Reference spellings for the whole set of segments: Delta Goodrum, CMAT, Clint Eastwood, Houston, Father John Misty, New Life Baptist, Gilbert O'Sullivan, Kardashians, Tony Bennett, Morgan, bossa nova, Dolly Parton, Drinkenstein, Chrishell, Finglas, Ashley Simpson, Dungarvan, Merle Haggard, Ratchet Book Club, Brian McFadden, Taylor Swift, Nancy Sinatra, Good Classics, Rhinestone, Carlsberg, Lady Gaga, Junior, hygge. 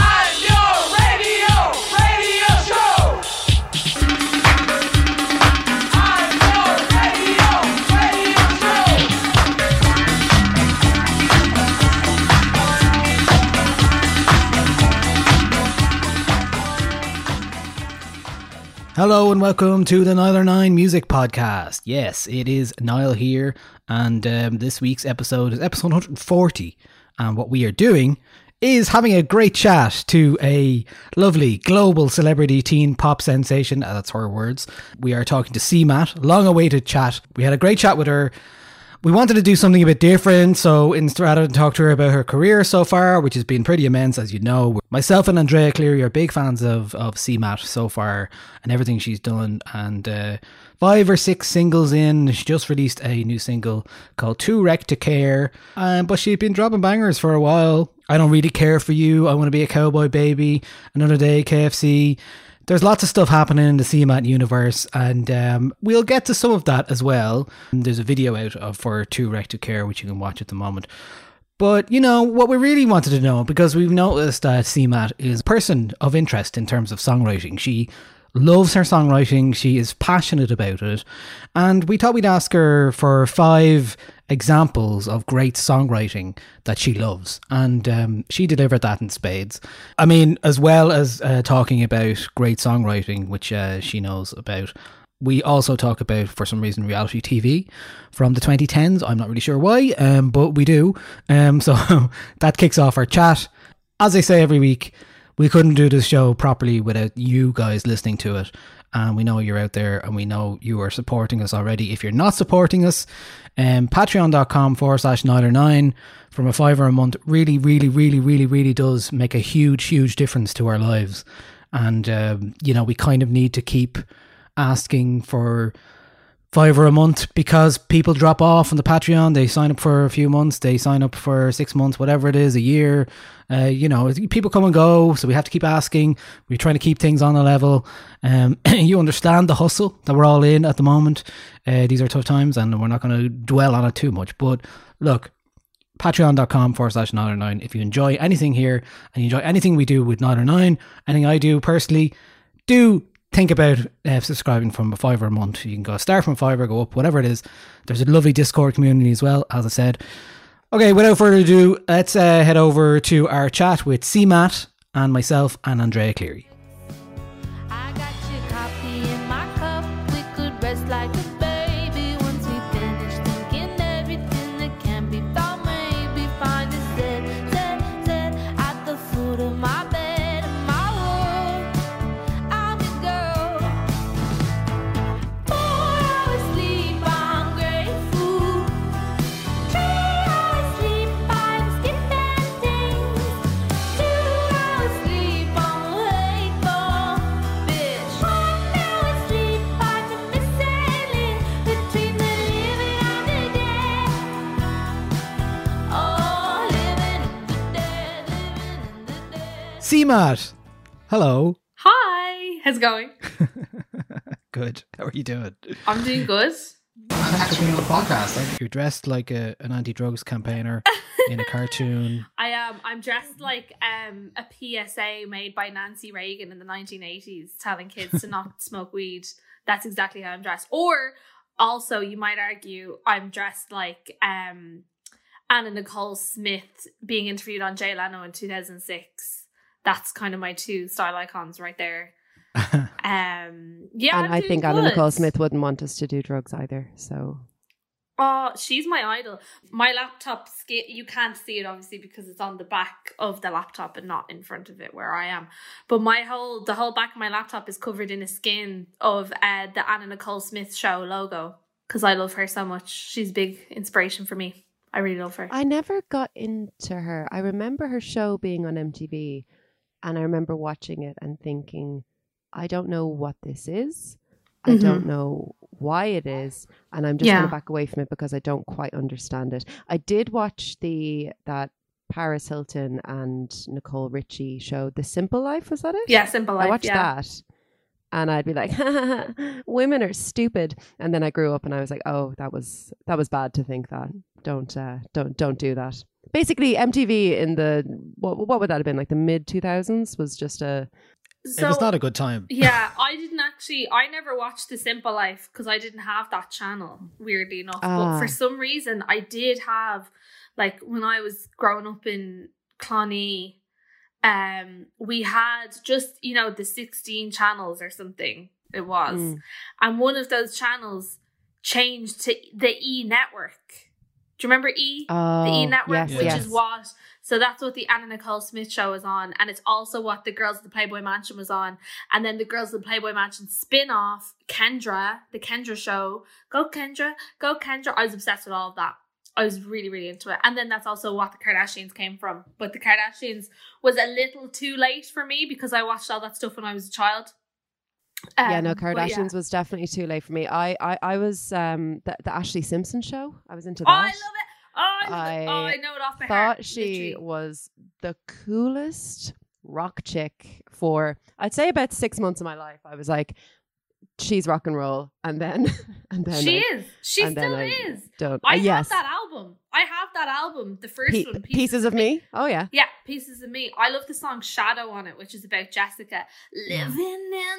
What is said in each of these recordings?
On your radio show. On your radio show. Hello and welcome to the Nialler9 Music Podcast. Yes, it is Niall here, and this week's episode is episode 140. And what we are doing is having a great chat to a lovely global celebrity teen pop sensation. That's her words. We are talking to CMAT, long-awaited chat. We had a great chat with her. We wanted to do something a bit different, so instead I talked to her about her career so far, which has been pretty immense, as you know. Myself and Andrea Cleary are big fans of CMAT so far and everything she's done, and 5 or 6 singles in. She just released a new single called Too Wrecked to Care, but she'd been dropping bangers for a while. I Don't Really Care for You, I Want to Be a Cowboy Baby, Another Day, KFC. There's lots of stuff happening in the CMAT universe, and we'll get to some of that as well. And there's a video out for Too Wrecked to Care, which you can watch at the moment. But, you know, what we really wanted to know, because we've noticed that CMAT is a person of interest in terms of songwriting. She loves her songwriting, she is passionate about it, and we thought we'd ask her for 5 examples of great songwriting that she loves, and she delivered that in spades. I mean, as well as talking about great songwriting, which she knows about, we also talk about, for some reason, reality TV from the 2010s. I'm not really sure why, but we do. So that kicks off our chat. As I say every week, we couldn't do this show properly without you guys listening to it. And we know you're out there, and we know you are supporting us already. If you're not supporting us, patreon.com/Nialler9 from a $5 a month really does make a huge difference to our lives. And, you know, we kind of need to keep asking for $5 a month because people drop off on the Patreon. They sign up for a few months, they sign up for 6 months, whatever it is, a year. You know, people come and go, so we have to keep asking. We're trying to keep things on a level. You understand the hustle that we're all in at the moment. These are tough times, and we're not going to dwell on it too much. But look, patreon.com/Nialler9. If you enjoy anything here and you enjoy anything we do with Nialler9, anything I do personally, do think about subscribing from a $5 a month. You can go start from $5, go up, whatever it is. There's a lovely Discord community as well, as I said. Okay, without further ado, let's head over to our chat with CMAT and myself and Andrea Cleary. I got your coffee in my cup. We could rest like a baby once we finish thinking everything that can be thought. Maybe find a set at the foot of my bed. CMAT! Hello. Hi. How's it going? Good. How are you doing? I'm doing good. I'm actually on the podcast. You're dressed like an anti-drugs campaigner in a cartoon. I am. I'm dressed like a PSA made by Nancy Reagan in the 1980s, telling kids to not smoke weed. That's exactly how I'm dressed. Or also, you might argue I'm dressed like Anna Nicole Smith being interviewed on Jay Leno in 2006. That's kind of my two style icons right there. Yeah, and I think Anna Nicole Smith wouldn't want us to do drugs either. So, oh, she's my idol. My laptop, you can't see it obviously because it's on the back of the laptop and not in front of it where I am. But the whole back of my laptop is covered in a skin of the Anna Nicole Smith Show logo because I love her so much. She's a big inspiration for me. I really love her. I never got into her. I remember her show being on MTV, and I remember watching it and thinking, I don't know what this is. Mm-hmm. I don't know why it is. And I'm just going to back away from it because I don't quite understand it. I did watch that Paris Hilton and Nicole Richie show, The Simple Life, was that it? Yeah, Simple Life. I watched that and I'd be like, women are stupid. And then I grew up and I was like, oh, that was bad to think that. Don't do that. Basically, MTV in the, what would that have been? Like the mid-2000s was just a... So, it was not a good time. Yeah, I never watched The Simple Life because I didn't have that channel, weirdly enough. But for some reason, I did have, like, when I was growing up in Clonee, we had just, you know, the 16 channels or something it was. Mm. And one of those channels changed to the E Network. Do you remember E? The E Network, is what... So that's what the Anna Nicole Smith Show is on. And it's also what the Girls of the Playboy Mansion was on. And then the Girls of the Playboy Mansion spin-off, Kendra, the Kendra Show. Go Kendra, go Kendra. I was obsessed with all of that. I was really, really into it. And then that's also what the Kardashians came from. But the Kardashians was a little too late for me because I watched all that stuff when I was a child. Kardashians was definitely too late for me. I was the Ashley Simpson Show. I was into that. Oh, I love it. I know it off by heart. She was the coolest rock chick for, I'd say, about 6 months of my life. I was like, she's rock and roll. And then she is. She still is. I have that album. The first one. Pieces of Me. Oh, yeah. Yeah, Pieces of Me. I love the song Shadow on it, which is about Jessica. Living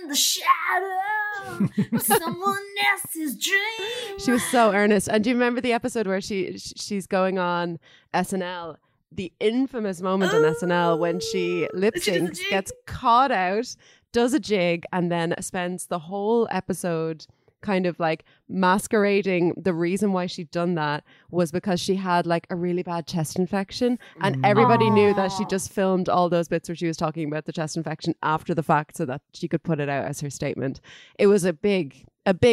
in the shadow of someone else's dream. She was so earnest. And do you remember the episode where she's going on SNL? The infamous moment on SNL when she lip syncs, gets caught out, does a jig, and then spends the whole episode kind of like masquerading. The reason why she'd done that was because she had like a really bad chest infection, and everybody knew that she just filmed all those bits where she was talking about the chest infection after the fact so that she could put it out as her statement. It was a big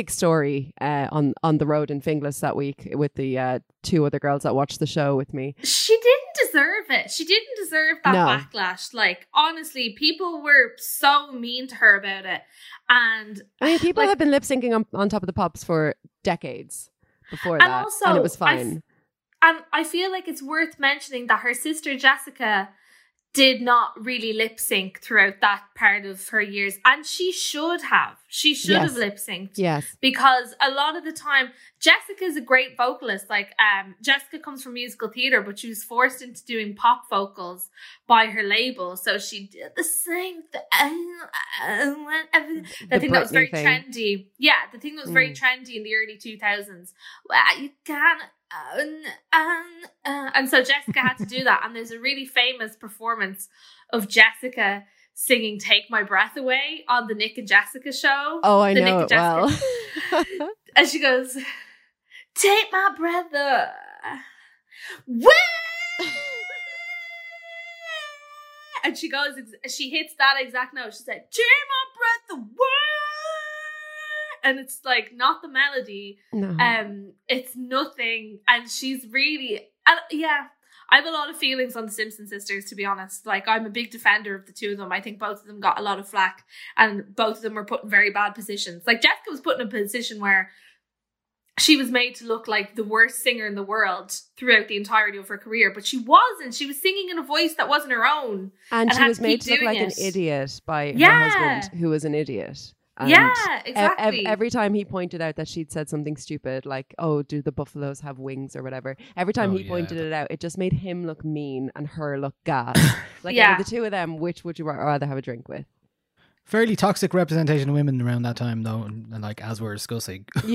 story on the road in Finglas that week with the two other girls that watched the show with me. She didn't deserve it. She didn't deserve that backlash. Like, honestly, people were so mean to her about it. And I mean, people have been lip syncing on Top of the Pops for decades before that. Also, and it was fine. And I feel like it's worth mentioning that her sister Jessica did not really lip sync throughout that part of her years. And she should have. She should have lip synced. Yes. Because a lot of the time, Jessica is a great vocalist. Like, Jessica comes from musical theatre, but she was forced into doing pop vocals by her label. So she did the same thing. The thing that was very trendy. Yeah, the thing that was very trendy in the early 2000s. Well, you can't. And so Jessica had to do that, and there's a really famous performance of Jessica singing Take My Breath Away on the Nick and Jessica Show. Oh, I know it well. And she goes, "Take my breath away." And she goes, she hits that exact note. She said, "Take my breath away." And it's like not the melody. No. It's nothing. And she's really, I have a lot of feelings on the Simpson sisters, to be honest. Like, I'm a big defender of the two of them. I think both of them got a lot of flack, and both of them were put in very bad positions. Like, Jessica was put in a position where she was made to look like the worst singer in the world throughout the entirety of her career, but she wasn't. She was singing in a voice that wasn't her own. And she was made to look like an idiot by her husband, who was an idiot. And exactly. Every time he pointed out that she'd said something stupid, like, oh, do the buffaloes have wings or whatever, every time he pointed it out, it just made him look mean and her look gas. Like, out of the two of them, which would you rather have a drink with? Fairly toxic representation of women around that time, though, and like, as we're discussing. What's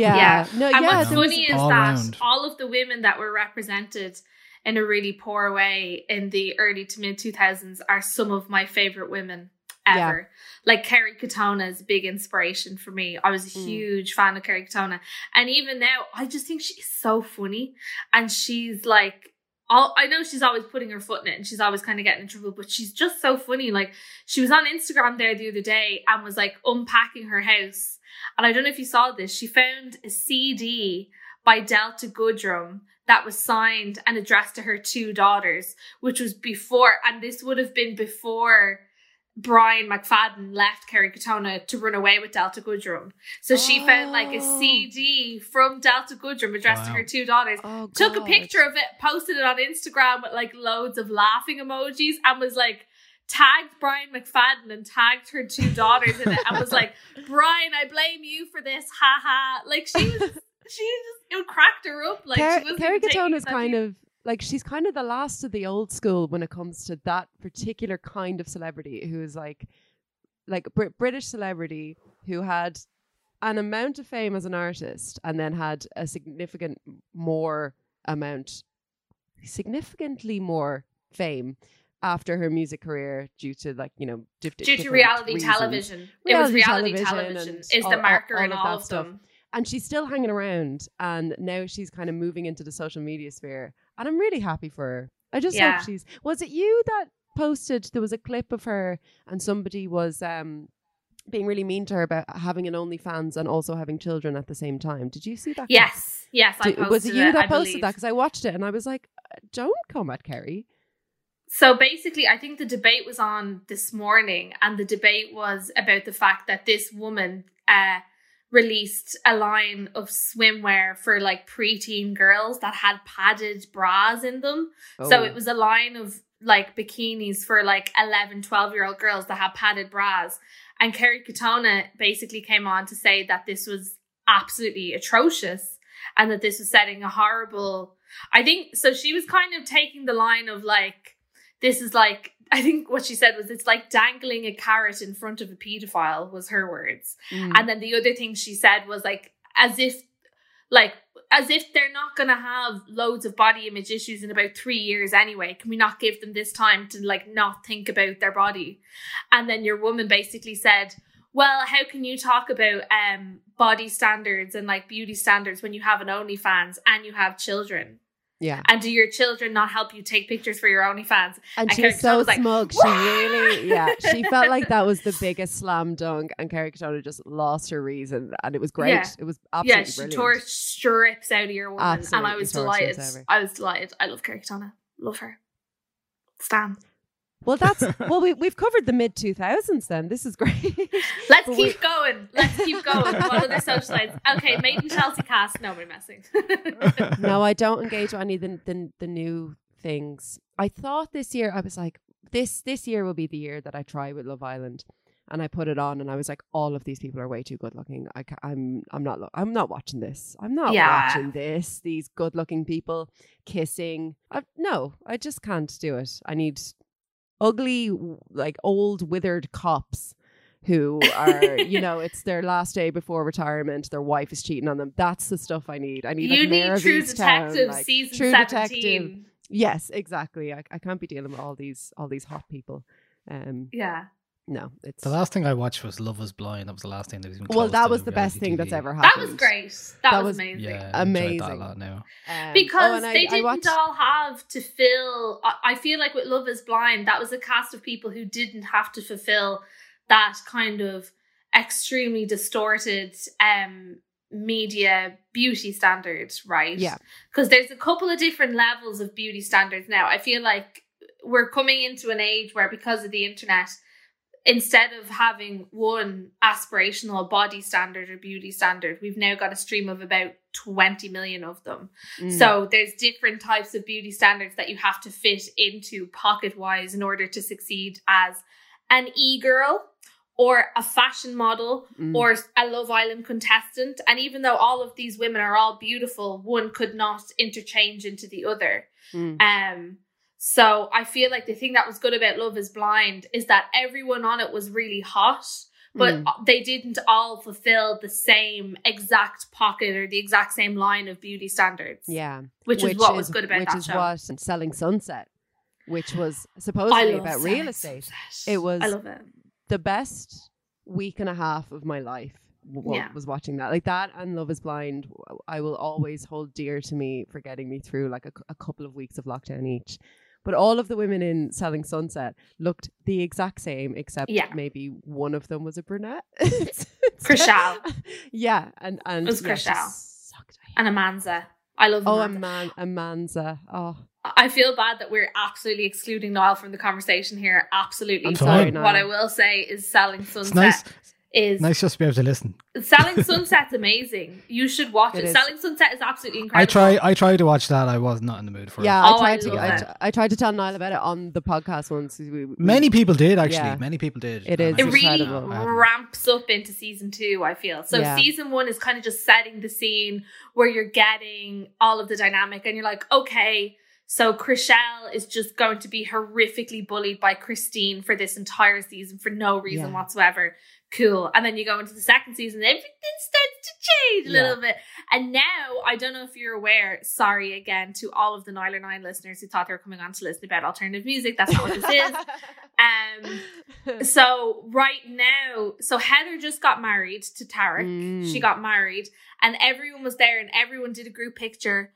funny is that all of the women that were represented in a really poor way in the early to mid 2000s are some of my favorite women ever. Yeah. Like Kerry Katona is a big inspiration for me. I was a huge fan of Kerry Katona, and even now, I just think she's so funny, and she's like, I know she's always putting her foot in it and she's always kind of getting in trouble, but she's just so funny. Like, she was on Instagram there the other day and was like unpacking her house. And I don't know if you saw this. She found a CD by Delta Goodrum that was signed and addressed to her two daughters, which was before, and this would have been before Brian McFadden left Kerry Katona to run away with Delta Goodrum. So she found like a CD from Delta Goodrum addressed to her two daughters, took a picture of it, posted it on Instagram with like loads of laughing emojis, and was like, tagged Brian McFadden and tagged her two daughters in it, and was like, Brian, I blame you for this, haha. Like, it cracked her up. Like, Kerry Katona is kind of like, she's kind of the last of the old school when it comes to that particular kind of celebrity who is like British celebrity who had an amount of fame as an artist and then had a significantly more fame after her music career due to, like, you know, due to reality reasons. Television. Reality television is the marker in all of them. And she's still hanging around, and now she's kind of moving into the social media sphere. And I'm really happy for her. I just hope she's... Was it you that posted... There was a clip of her and somebody was being really mean to her about having an OnlyFans and also having children at the same time. Did you see that? Yes. Clip? Yes, I posted. Was it you that posted that? Because I watched it and I was like, don't come at Kerry. So basically, I think the debate was on this morning, and the debate was about the fact that this woman... released a line of swimwear for like preteen girls that had padded bras in them. So it was a line of like bikinis for like 11, 12-year-old girls that had padded bras. And Kerry Katona basically came on to say that this was absolutely atrocious and that this was setting a horrible... I think... So she was kind of taking the line of like, this is like... I think what she said was, it's like dangling a carrot in front of a pedophile, was her words. And then the other thing she said was like, as if they're not going to have loads of body image issues in about 3 years anyway. Can we not give them this time to like not think about their body? And then your woman basically said, well, how can you talk about body standards and like beauty standards when you have an OnlyFans and you have children? Yeah. And do your children not help you take pictures for your OnlyFans? And she was so smug. Like, she really, she felt like that was the biggest slam dunk, and Kerry Katona just lost her reason, and it was great. Yeah. It was absolutely brilliant. Yeah, she tore strips out of your woman, absolutely, and I was delighted. I love Kerry Katona. Love her. Stan. Well, we've covered the mid-2000s then. This is great. Let's keep going. What other socialites? Okay, made in Chelsea cast. No, we're messing. No, I don't engage with any of the new things. I thought this year, I was like, this year will be the year that I try with Love Island. And I put it on and I was like, all of these people are way too good looking. I'm not watching this. I'm not watching this. These good looking people kissing. I just can't do it. I need... ugly, like old withered cops who are, you know, it's their last day before retirement. Their wife is cheating on them. That's the stuff I need. I need True Detective season 17. Yes, exactly. I can't be dealing with all these hot people. No, it's the last thing I watched was Love Is Blind. That was the last thing that was even close. Well, that was the best thing that's ever happened. That was great. That was amazing. Yeah, I enjoyed that a lot now. Because all have to fill. I feel like with Love Is Blind, that was a cast of people who didn't have to fulfill that kind of extremely distorted media beauty standards, right? Yeah. Because there's a couple of different levels of beauty standards now. I feel like we're coming into an age where, because of the internet, instead of having one aspirational body standard or beauty standard, we've now got a stream of about 20 million of them. So there's different types of beauty standards that you have to fit into pocket wise in order to succeed as an e-girl or a fashion model or a Love Island contestant. And even though all of these women are all beautiful, one could not interchange into the other. So I feel like the thing that was good about Love is Blind is that everyone on it was really hot, but they didn't all fulfill the same exact pocket or the exact same line of beauty standards. Yeah. Which is what was good about that show. Which is what Selling Sunset, which was supposedly about real estate. Sunset. It was, I love it. The best week and a half of my life was watching that. Like that and Love is Blind, I will always hold dear to me for getting me through like a couple of weeks of lockdown each. But all of the women in Selling Sunset looked the exact same, except maybe one of them was a brunette. Chrishell. Yeah. And it was Chrishell. And Amanza. I love Amanza. Oh, Amanza. Oh. I feel bad that we're absolutely excluding Niall from the conversation here. Absolutely. I'm sorry, Niall. What I will say is Selling Sunset. Nice just to be able to listen. Selling Sunset's amazing. You should watch it. Selling Sunset is absolutely incredible. I tried to watch that. I was not in the mood for it. I tried to tell Niall about it on the podcast once. Many people did, actually. Yeah. Many people did. It really ramps up into season 2, I feel. So season 1 is kind of just setting the scene where you're getting all of the dynamic and you're like, okay, so Chrishell is just going to be horrifically bullied by Christine for this entire season for no reason whatsoever. Cool. And then you go into the second season, everything starts to change a little bit. And now, I don't know if you're aware, sorry again to all of the Nialler9 listeners who thought they were coming on to listen about alternative music. That's not what this is. So right now, Heather just got married to Tarek. She got married and everyone was there and everyone did a group picture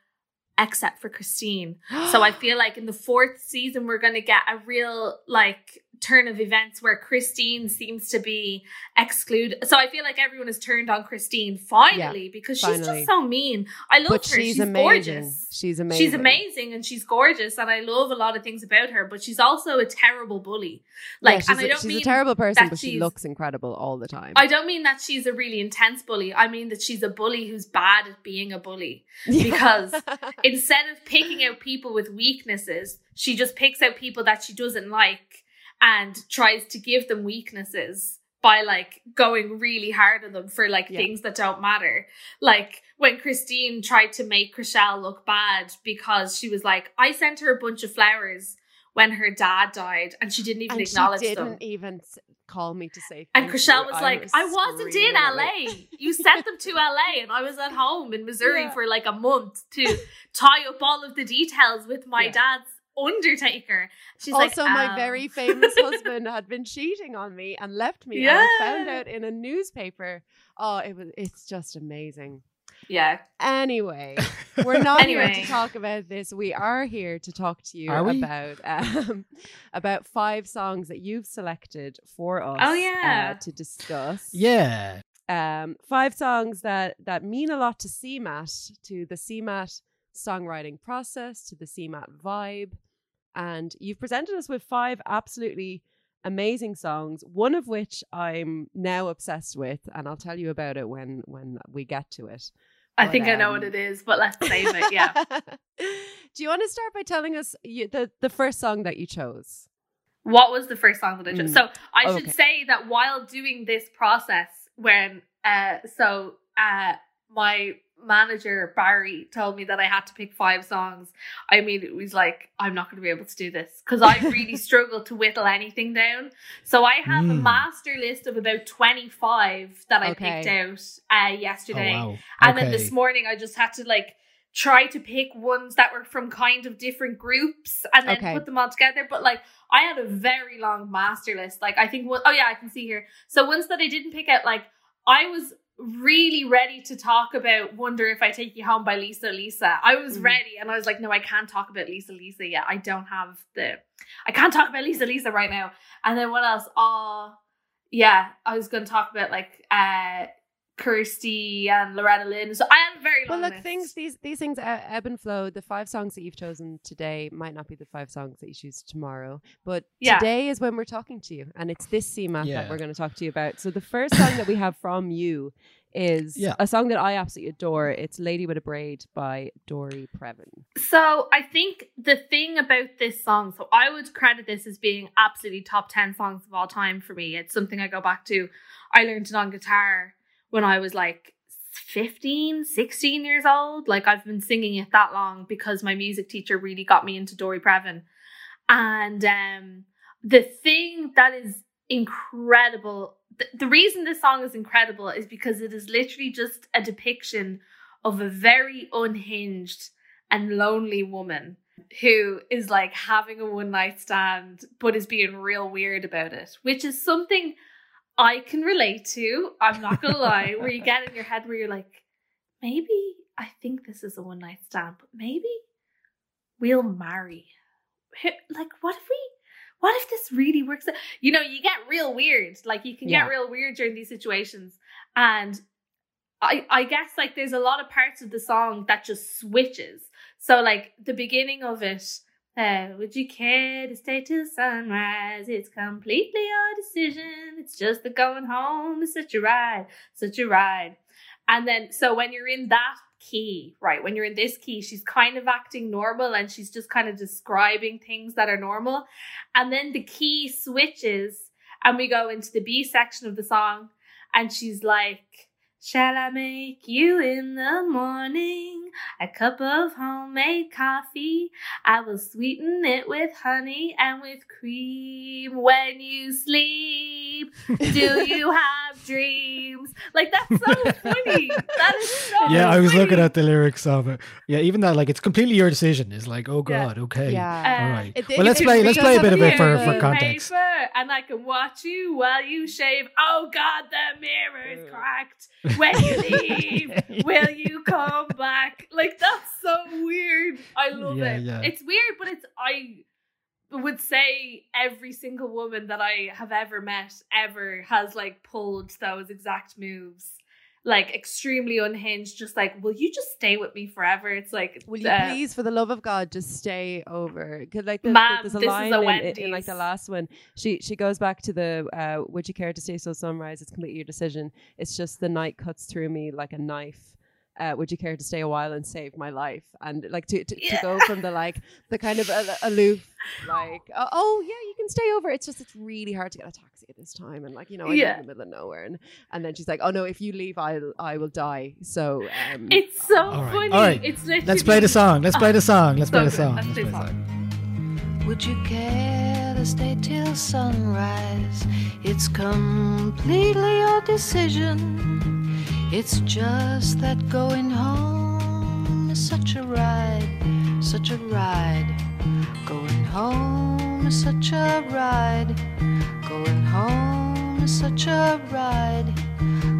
except for Christine. So I feel like in the 4th season, we're going to get a real like turn of events where Christine seems to be excluded. So I feel like everyone has turned on Christine finally because she's just so mean. I love her. She's amazing. Gorgeous. She's amazing. She's amazing and she's gorgeous and I love a lot of things about her, but she's also a terrible bully. Like, yeah, and I don't mean she's a terrible person, but she looks incredible all the time. I don't mean that she's a really intense bully. I mean that she's a bully who's bad at being a bully because instead of picking out people with weaknesses, she just picks out people that she doesn't like and tries to give them weaknesses by like going really hard on them for like things that don't matter. Like when Christine tried to make Chrishell look bad because she was like, I sent her a bunch of flowers when her dad died and she didn't even acknowledge them. She didn't even call me to say thank you. And Chrishell was like, I wasn't in LA. You sent them to LA and I was at home in Missouri for like a month to tie up all of the details with my dad's undertaker. She's also like, my very famous husband had been cheating on me and left me and I found out in a newspaper. It's just amazing. Anyway, we're not here to talk about this. We are here to talk to you about 5 songs that you've selected for us to discuss. 5 songs that mean a lot to CMAT, to the CMAT songwriting process, to the CMAT vibe. And you've presented us with 5 absolutely amazing songs, one of which I'm now obsessed with, and I'll tell you about it when we get to it. I think I know what it is, but let's save it. Do you want to start by telling us the first song that you chose? What was the first song that I chose? So I should say that while doing this process, when my manager Barry told me that I had to pick 5 songs, I mean, it was like, I'm not going to be able to do this because I really struggle to whittle anything down. So I have a master list of about 25 that I picked out yesterday. Oh, wow. And then this morning I just had to like try to pick ones that were from kind of different groups and then put them all together. But like I had a very long master list. Like I think, I can see here. So ones that I didn't pick out, like I was really ready to talk about Wonder If I Take You Home by Lisa. I was ready and I was like, no, I can't talk about Lisa yet. I can't talk about Lisa right now. And then what else? I was going to talk about like Kirsty and Loretta Lynn. So I had a very long list. Well, look, these things ebb and flow. The five songs that you've chosen today might not be the five songs that you choose tomorrow. But today is when we're talking to you. And it's this CMAT that we're going to talk to you about. So the first song that we have from you is a song that I absolutely adore. It's Lady with a Braid by Dory Previn. So I think the thing about this song, so I would credit this as being absolutely top 10 songs of all time for me. It's something I go back to. I learned it on guitar when I was like 15, 16 years old. Like, I've been singing it that long because my music teacher really got me into Dory Previn. And the thing that is incredible, the reason this song is incredible is because it is literally just a depiction of a very unhinged and lonely woman who is like having a one night stand but is being real weird about it, which is something I can relate to, I'm not gonna lie, where you get in your head where you're like, maybe I think this is a one night stand, but maybe we'll marry. Like, what if this really works out? You know, you get real weird. Like, you can get real weird during these situations. And I guess, like, there's a lot of parts of the song that just switches. So, like, the beginning of it, would you care to stay till sunrise? It's completely your decision. It's just the going home is such a ride, such a ride. And then, so when you're in that key, right, when you're in this key, she's kind of acting normal and she's just kind of describing things that are normal. And then the key switches and we go into the B section of the song and she's like, shall I make you in the morning a cup of homemade coffee? I will sweeten it with honey and with cream. When you sleep, do you have dreams? Like, that's so funny. That is so funny. Yeah, I was looking at the lyrics of it. Yeah, even that, like, it's completely your decision. It's like, oh God, okay. Yeah. All right. Well, let's play a bit of it for context. Paper, and I can watch you while you shave. Oh God, the mirror is cracked. When you leave, will you come back? Like, that's so weird. I love it. Yeah. It's weird, but it's, I would say every single woman that I have ever met ever has, like, pulled those exact moves. Like, extremely unhinged, just like, will you just stay with me forever? It's like, will you please, for the love of God, just stay over? Because, like, there's a line in like the last one. She goes back to the would you care to stay till sunrise? It's completely your decision. It's just the night cuts through me like a knife. Would you care to stay a while and save my life? And like to go from the, like, the kind of aloof, like, oh yeah, you can stay over. It's just, it's really hard to get a taxi at this time. And, like, you know, I'm in the middle of nowhere. And then she's like, oh no, if you leave, I will die. So it's so funny. Right. It's literally... Let's play the song. Let's play the song. Would you care to stay till sunrise? It's completely your decision. It's just that going home is such a ride, such a ride. Going home is such a ride. Going home is such a ride.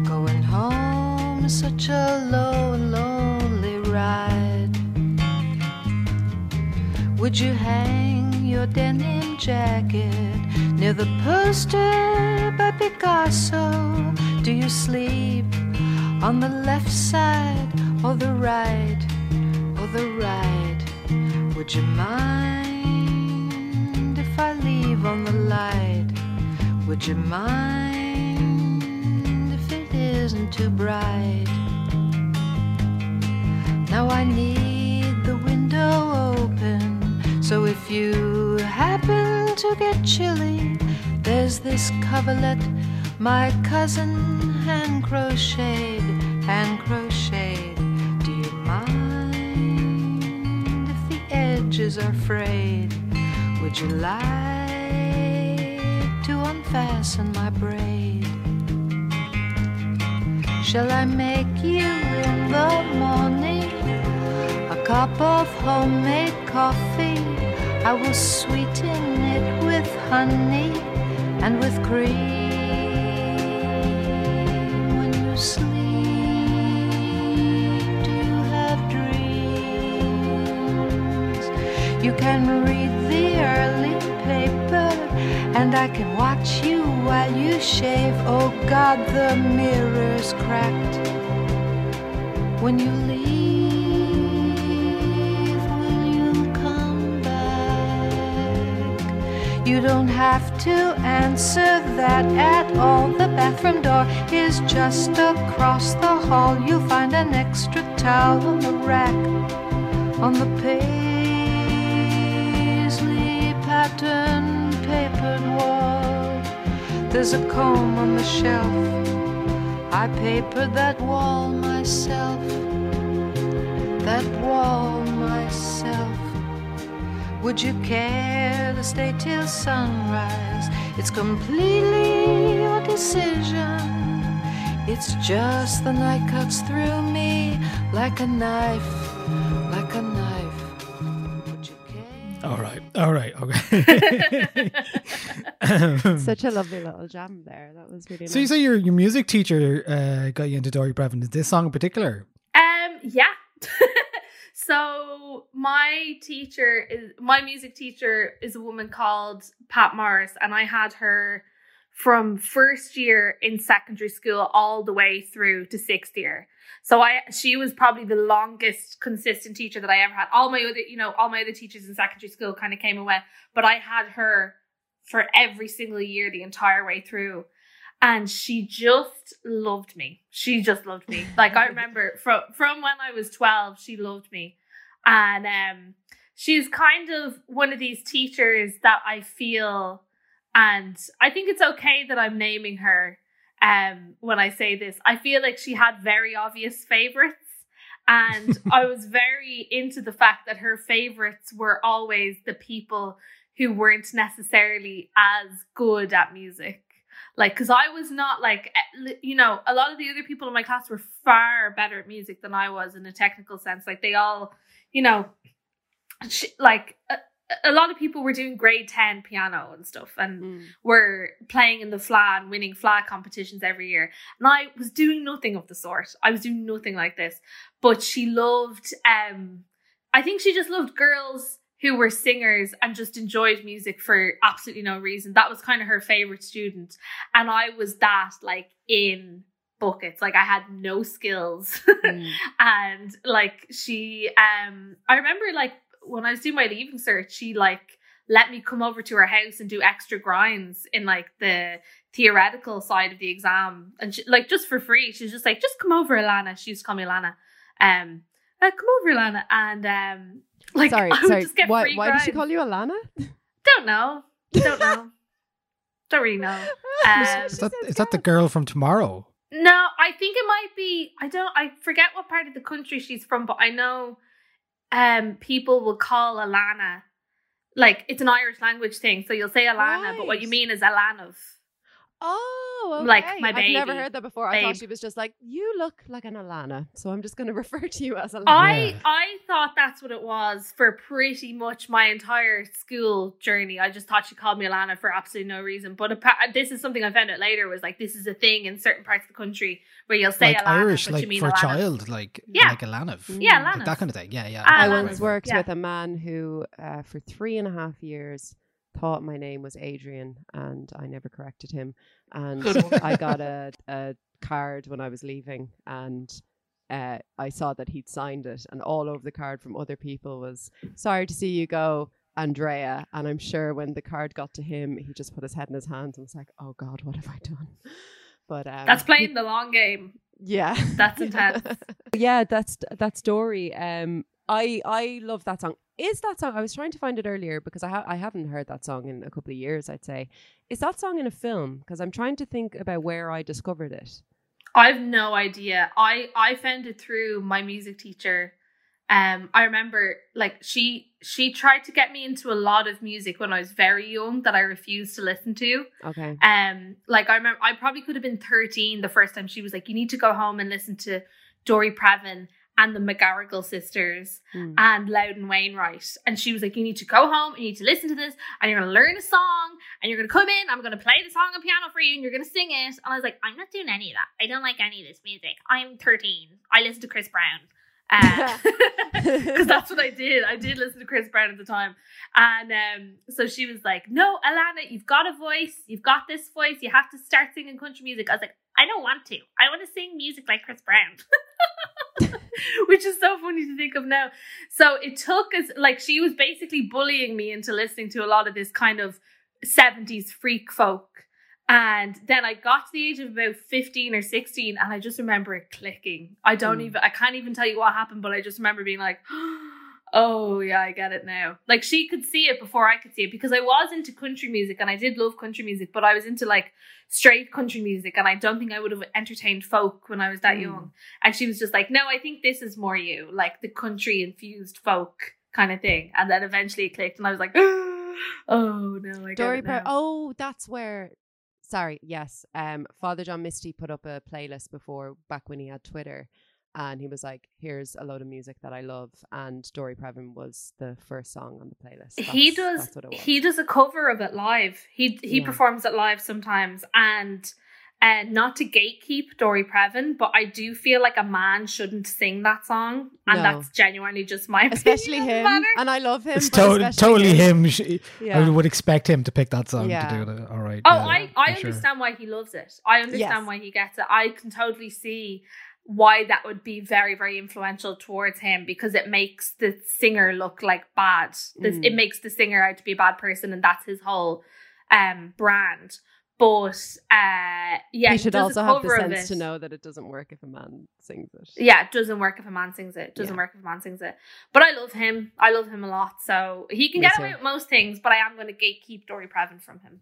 Going home is such a low, lonely ride. Would you hang your denim jacket near the poster by Picasso? Do you sleep on the left side or the right, or the right? Would you mind if I leave on the light? Would you mind if it isn't too bright? Now I need the window open, so if you happen to get chilly, there's this coverlet my cousin hand crocheted. Do you mind if the edges are frayed? Would you like to unfasten my braid? Shall I make you in the morning a cup of homemade coffee? I will sweeten it with honey and with cream. Sleep, do you have dreams? You can read the early paper And I can watch you while you shave. Oh God, the mirror's cracked. When you leave, will you come back? You don't have to answer that at all. The bathroom door is just across the hall. You'll find an extra towel on the rack, on the paisley pattern papered wall. There's a comb on the shelf. I papered that wall myself. That wall myself. Would you care to stay till sunrise? It's completely your decision. It's just the night cuts through me like a knife. Like a knife. Would you care? All right, okay. Such a lovely little jam there. That was really nice. So you say your music teacher got you into Dory Previn. Is this song in particular? Yeah. So my music teacher is a woman called Pat Morris, and I had her from first year in secondary school all the way through to sixth year. So she was probably the longest consistent teacher that I ever had. All my other teachers in secondary school kind of came and went, but I had her for every single year the entire way through. And she just loved me. Like, I remember from when I was 12, she loved me. And she's kind of one of these teachers that I feel, and I think it's okay that I'm naming her when I say this, I feel like she had very obvious favorites. And I was very into the fact that her favorites were always the people who weren't necessarily as good at music. Like, because I was not like, you know, a lot of the other people in my class were far better at music than I was in a technical sense. Like, they all, you know, a lot of people were doing grade 10 piano and stuff and were playing in the flag and winning flag competitions every year. And I was doing nothing of the sort. I was doing nothing like this. But she loved, I think she just loved girls who were singers and just enjoyed music for absolutely no reason. That was kind of her favorite student. And I was that, like, in buckets. Like, I had no skills. And like, she, I remember, like, when I was doing my leaving cert, she, like, let me come over to her house and do extra grinds in, like, the theoretical side of the exam. And she, like, just for free, she's just like, just come over, Alana. She used to call me Alana. Come over, Alana. And, like, sorry. Just get why did she call you Alana? Don't know. Don't really know. Is that the girl from Tomorrow? No, I think it might be. I forget what part of the country she's from, but I know people will call Alana, like, it's an Irish language thing. So you'll say Alana, right, but what you mean is Alanov. Oh, okay. Like, my baby. I've never heard that before. Babe. I thought she was just like, you look like an Alana, so I'm just going to refer to you as Alana. I thought that's what it was for pretty much my entire school journey. I just thought she called me Alana for absolutely no reason. But this is something I found out later, was like, this is a thing in certain parts of the country where you'll say, like, Alana, Irish, but like, you mean for Alana. A child, like, yeah, like Alana. Yeah, Alana. Like that kind of thing. Yeah, yeah. I once worked with a man who, for 3.5 years, thought my name was Adrian, and I never corrected him, and I got a card when I was leaving, and I saw that he'd signed it, and all over the card from other people was, sorry to see you go, Andrea. And I'm sure when the card got to him, he just put his head in his hands and was like, oh God, what have I done? But that's playing the long game. Yeah, that's intense. Yeah, that's Dory. I love that song. Is that song, I was trying to find it earlier because I haven't heard that song in a couple of years, I'd say. Is that song in a film? Because I'm trying to think about where I discovered it. I've no idea. I found it through my music teacher. I remember, like, she tried to get me into a lot of music when I was very young that I refused to listen to. Okay. Like, I remember I probably could have been 13 the first time she was like, you need to go home and listen to Dory Previn and the McGarrigle sisters and Loudon Wainwright. And she was like, you need to go home, you need to listen to this, and you're going to learn a song, and you're going to come in, I'm going to play the song on piano for you, and you're going to sing it. And I was like, I'm not doing any of that. I don't like any of this music. I'm 13. I listen to Chris Brown. Because that's what I did. I did listen to Chris Brown at the time. And so she was like, no, Alana, you've got a voice. You've got this voice. You have to start singing country music. I was like, I don't want to. I want to sing music like Chris Brown. Which is so funny to think of now. So it took us, like, she was basically bullying me into listening to a lot of this kind of 70s freak folk. And then I got to the age of about 15 or 16 and I just remember it clicking. I can't even tell you what happened, but I just remember being like, oh yeah, I get it now. Like, she could see it before I could see it, because I was into country music and I did love country music, but I was into like straight country music and I don't think I would have entertained folk when I was that young. And she was just like, no, I think this is more you, like the country infused folk kind of thing. And then eventually it clicked and I was like, oh no, I Dory get it now. Oh, that's where... Sorry, yes. Father John Misty put up a playlist before, back when he had Twitter, and he was like, here's a load of music that I love, and Dory Previn was the first song on the playlist. He does a cover of it live. He performs it live sometimes, and not to gatekeep Dory Previn, but I do feel like a man shouldn't sing that song, and that's genuinely just my opinion. Especially him, and I love him. It's totally him. I would expect him to pick that song to do it. All right. Oh, yeah, I understand why he loves it. I understand why he gets it. I can totally see why that would be very, very influential towards him, because it makes the singer look like bad. It makes the singer out to be a bad person, and that's his whole brand. But yeah, he should also have the sense to know that it doesn't work if a man sings it. Yeah, it doesn't work if a man sings it. But I love him. I love him a lot. So he can get away with most things, but I am going to gatekeep Dory Previn from him.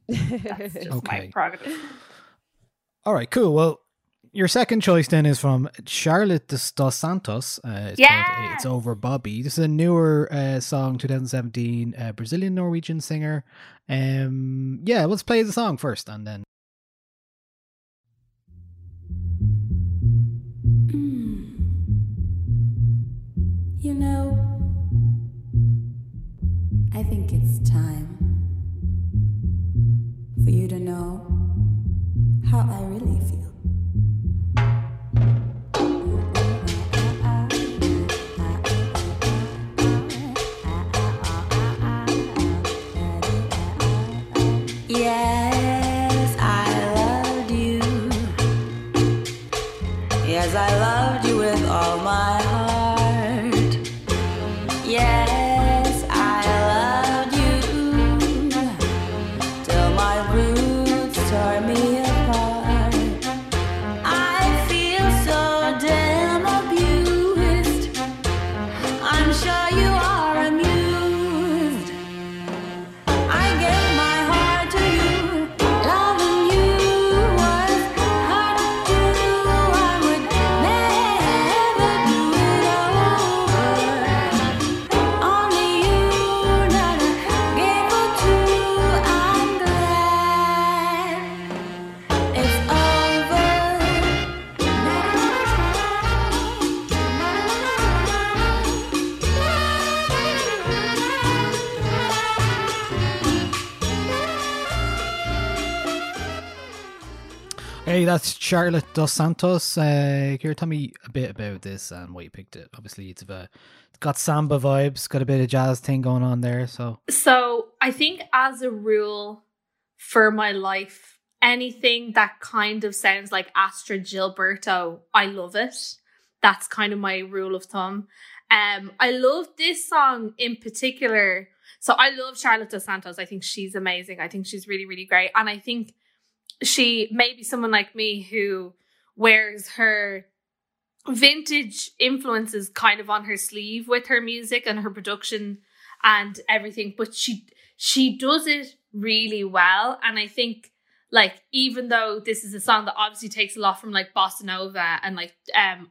That's just my prerogative. All right, cool. Well, your second choice then is from Charlotte Dos Santos. It's called It's Over Bobby. This is a newer song, 2017, Brazilian Norwegian singer. Yeah, let's play the song first and then. You know, I think it's time for you to know how I really feel. Yes, I loved you. Yes, I loved you with all my heart. Yes, I loved you till my roots tore me apart. I feel so damn abused. I'm sure you are amused. I gave my heart to you. Loving you was hard to do. I would never do it over. Only you, not a game for two. I'm glad it's over Hey, that's Charlotte Dos Santos. Here, tell me a bit about this and why you picked it. Obviously, it's got samba vibes, got a bit of jazz thing going on there. So I think as a rule for my life, anything that kind of sounds like Astrud Gilberto, I love it. That's kind of my rule of thumb. I love this song in particular. So I love Charlotte Dos Santos. I think she's amazing. I think she's really, really great. And I think she may be someone like me who wears her vintage influences kind of on her sleeve with her music and her production and everything. But she does it really well. And I think, like, even though this is a song that obviously takes a lot from like bossa nova and like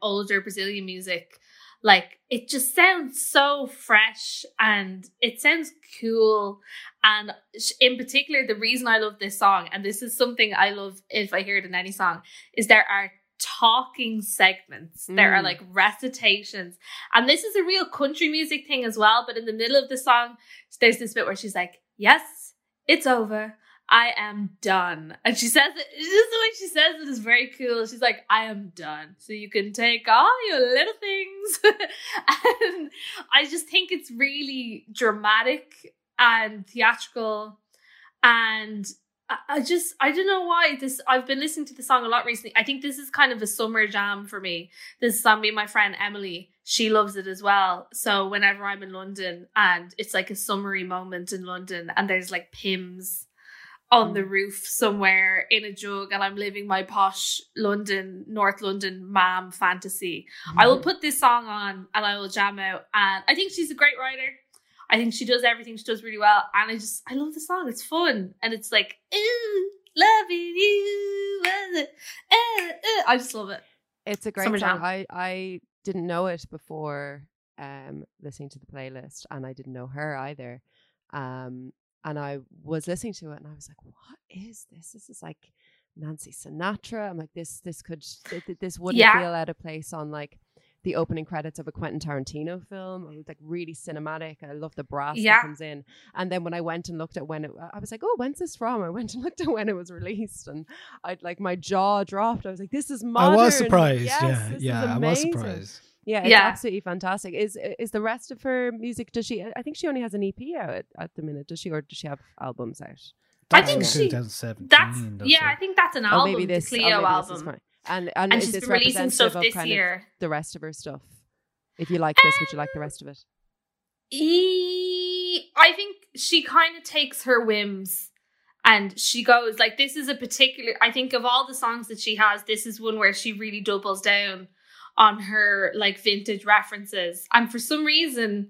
older Brazilian music, like, it just sounds so fresh and it sounds cool. And in particular, the reason I love this song, and this is something I love if I hear it in any song, is there are talking segments. There are like recitations. And this is a real country music thing as well. But in the middle of the song, there's this bit where she's like, yes, it's over. I am done. And she says it, just the way she says it is very cool. She's like, I am done. So you can take all your little things. And I just think it's really dramatic and theatrical. And I don't know why this, I've been listening to the song a lot recently. I think this is kind of a summer jam for me. This song, me and my friend Emily, she loves it as well. So whenever I'm in London and it's like a summery moment in London and there's like Pims on the roof somewhere in a jug and I'm living my posh London, North London mom fantasy, I will put this song on and I will jam out. And I think she's a great writer. I think she does everything she does really well. And I love the song. It's fun. And it's like, ooh, loving you. I just love it. It's a great summer song. I didn't know it before listening to the playlist, and I didn't know her either. And I was listening to it and I was like, what is this? This is like Nancy Sinatra. I'm like, this wouldn't feel out of place on like the opening credits of a Quentin Tarantino film. It was like really cinematic. I love the brass that comes in. And then when I went and looked at I was like, oh, when's this from? I went and looked at when it was released, and I'd like, my jaw dropped. I was like, this is modern. I was surprised. Yes, yeah, I was surprised. Yeah, it's absolutely fantastic. Is the rest of her music, does she, I think she only has an EP out at the minute, does she, or does she have albums out? I think she, 2017, I think that's an album, maybe this, the Clio album. And is she's this been releasing stuff this year. The rest of her stuff. If you like this, would you like the rest of it? I think she kind of takes her whims and she goes, like, this is a particular, I think of all the songs that she has, this is one where she really doubles down on her like vintage references, and for some reason,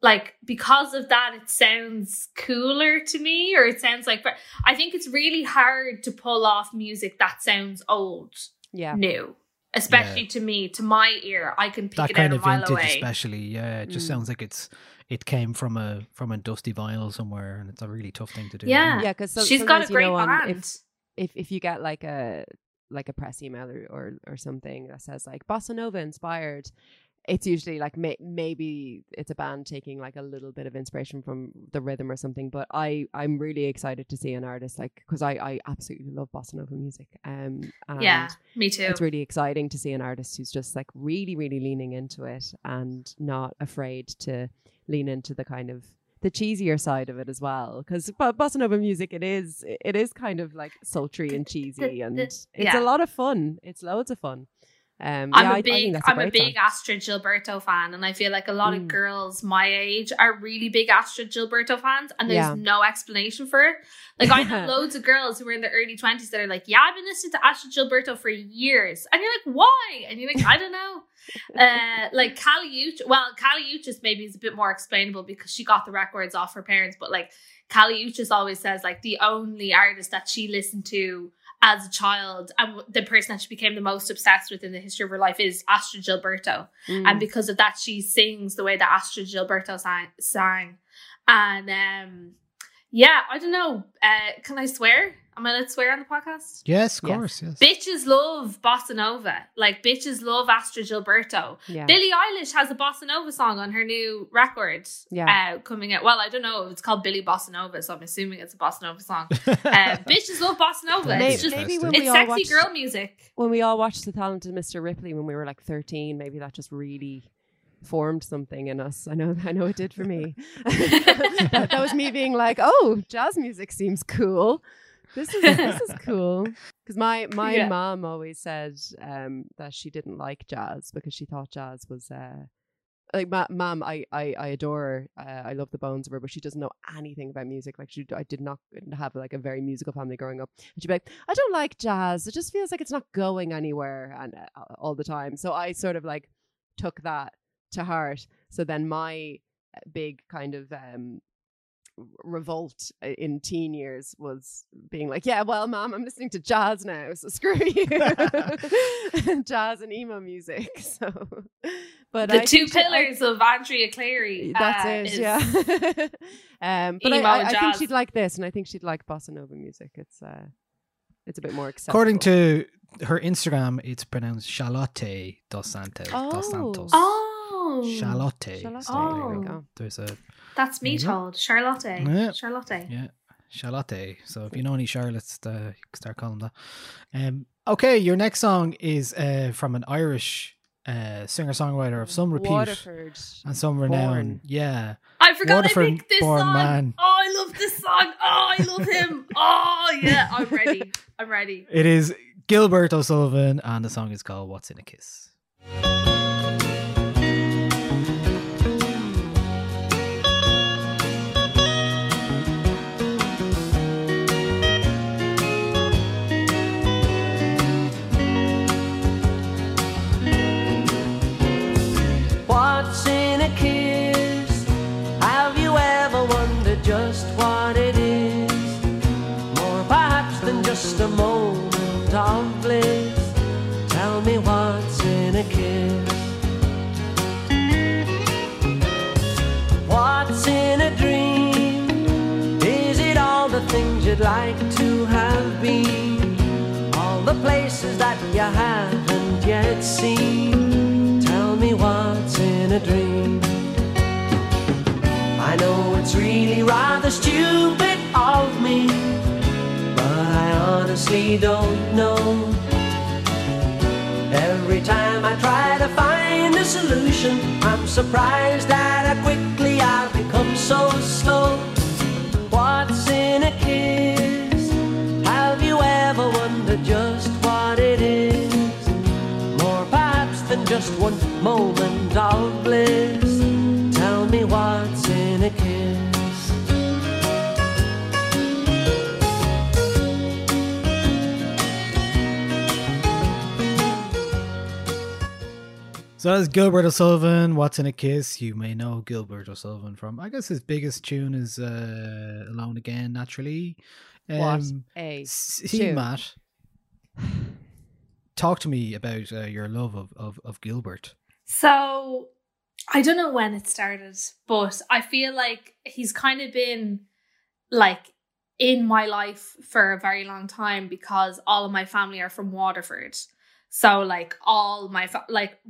like because of that, it sounds cooler to me, or it sounds like, I think it's really hard to pull off music that sounds old, new, especially to me, to my ear. I can pick that it kind out of a vintage, mile away. Especially, it just sounds like it came from a dusty vinyl somewhere, and it's a really tough thing to do. Yeah, because she's got a great band. If you get like a press email or something that says like Bossa Nova inspired, it's usually like maybe it's a band taking like a little bit of inspiration from the rhythm or something. But I'm really excited to see an artist, like, because I absolutely love Bossa Nova music. And yeah, me too. It's really exciting to see an artist who's just like really, really leaning into it and not afraid to lean into the kind of the cheesier side of it as well, because bossa nova music, it is kind of like sultry and cheesy, and it's a lot of fun. It's loads of fun. I'm a big Astrud Gilberto fan, and I feel like a lot of girls my age are really big Astrud Gilberto fans, and there's no explanation for it. Like, I know loads of girls who are in their early 20s that are like, I've been listening to Astrud Gilberto for years, and you're like, why? And you're like, I don't know. Like Kahlia Uchis maybe is a bit more explainable because she got the records off her parents, but like Kahlia Uchis always says, like, the only artist that she listened to as a child and the person that she became the most obsessed with in the history of her life is Astrud Gilberto, and because of that she sings the way that Astrud Gilberto sang. And I don't know, can I swear? Am I allowed to swear on the podcast? Yes, of course. Yes. Bitches love Bossa Nova. Like, bitches love Astrud Gilberto. Yeah. Billie Eilish has a Bossa Nova song on her new record coming out. Well, I don't know. It's called Billy Bossa Nova, so I'm assuming it's a Bossa Nova song. Bitches love Bossa Nova. It's just, it's sexy girl music. When we all watched The Talented Mr. Ripley when we were like 13, maybe that just really formed something in us. I know it did for me. That was me being like, oh, jazz music seems cool. This is cool, because my mom always said that she didn't like jazz because she thought jazz was like, mom, I adore her, I love the bones of her, but she doesn't know anything about music. Like, I did not have like a very musical family growing up, and she'd be like, I don't like jazz, it just feels like it's not going anywhere, and all the time. So I sort of like took that to heart. So then my big kind of revolt in teen years was being like, yeah, well, mom, I'm listening to jazz now, so screw you. Jazz and emo music. So, but the two pillars of Andrea Cleary. That's it. Yeah. But I think she'd like this, and I think she'd like bossa nova music. It's a bit more accessible. According to her Instagram, it's pronounced Charlotte Dos Santos. Charlotte. There we go. That's me told. Charlotte. Yeah. Charlotte. Yeah. Charlotte. So if you know any Charlottes, you can start calling them that. Okay, your next song is from an Irish singer-songwriter of some repute Waterford and some renown. Yeah, I forgot Waterford, I picked this song. Man. Oh, I love this song. Oh, I love him. Oh, yeah, I'm ready. I'm ready. It is Gilbert O'Sullivan, and the song is called "What's in a Kiss." Just what it is, more perhaps than just a moment of bliss. Tell me what's in a kiss. What's in a dream? Is it all the things you'd like to have been? All the places that you haven't yet seen? Tell me what's in a dream. I know it's really rather stupid of me, but I honestly don't know. Every time I try to find a solution, I'm surprised at how quickly I've become so slow. What's in a kiss? Have you ever wondered just what it is? More perhaps than just one moment of bliss. Tell me what's in a kiss. So that's Gilbert O'Sullivan, "What's in a Kiss." You may know Gilbert O'Sullivan from, I guess his biggest tune is Alone Again, naturally. What a CMAT. Talk to me about your love of Gilbert. So I don't know when it started, but I feel like he's kind of been like in my life for a very long time because all of my family are from Waterford. So like all my,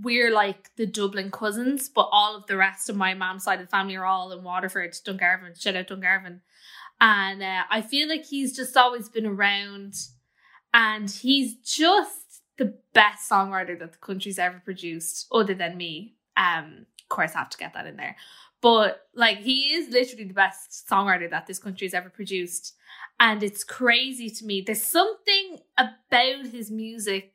we're like the Dublin cousins, but all of the rest of my mom's side of the family are all in Waterford, Dungarvan, shout out Dungarvan. And I feel like he's just always been around, and he's just the best songwriter that the country's ever produced other than me. Of course, I have to get that in there. But like, he is literally the best songwriter that this country has ever produced. And it's crazy to me. There's something about his music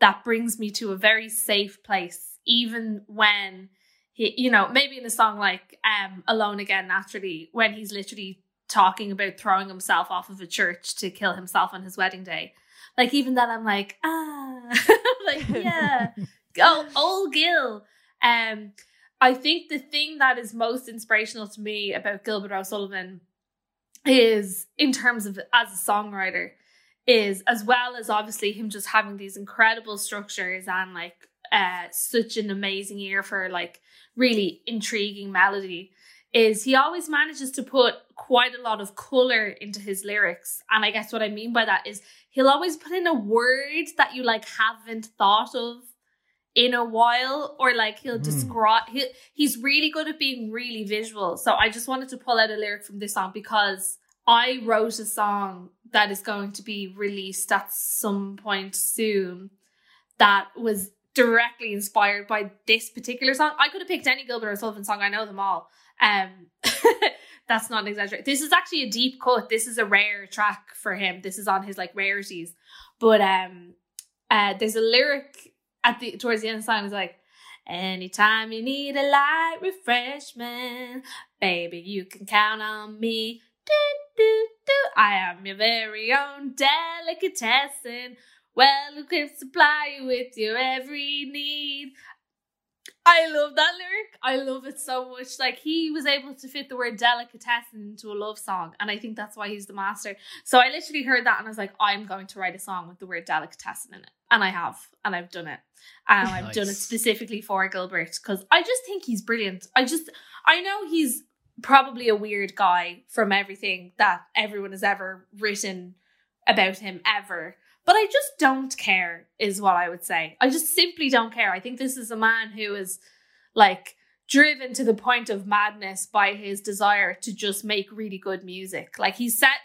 that brings me to a very safe place, even when he, you know, maybe in a song like Alone Again, naturally, when he's literally talking about throwing himself off of a church to kill himself on his wedding day. Like, even then I'm like, like, yeah, go old Gil. I think the thing that is most inspirational to me about Gilbert O'Sullivan is, in terms of as a songwriter, is as well as obviously him just having these incredible structures and like such an amazing ear for like really intriguing melody, is he always manages to put quite a lot of colour into his lyrics. And I guess what I mean by that is he'll always put in a word that you like haven't thought of in a while, or like he'll describe, he's really good at being really visual. So I just wanted to pull out a lyric from this song because I wrote a song that is going to be released at some point soon that was directly inspired by this particular song. I could have picked any Gilbert O'Sullivan song, I know them all. That's not an exaggeration. This is actually a deep cut. This is a rare track for him. This is on his like rarities. But there's a lyric towards the end of the song, it's like, anytime you need a light refreshment, baby, you can count on me. Do, do, do. I am your very own delicatessen. Well, who can supply you with your every need? I love that lyric. I love it so much. Like, he was able to fit the word delicatessen into a love song. And I think that's why he's the master. So I literally heard that and I was like, I'm going to write a song with the word delicatessen in it. And I have. And I've done it. And nice. I've done it specifically for Gilbert because I just think he's brilliant. I know he's probably a weird guy from everything that everyone has ever written about him ever. But I just don't care is what I would say. I just simply don't care. I think this is a man who is like driven to the point of madness by his desire to just make really good music. Like he said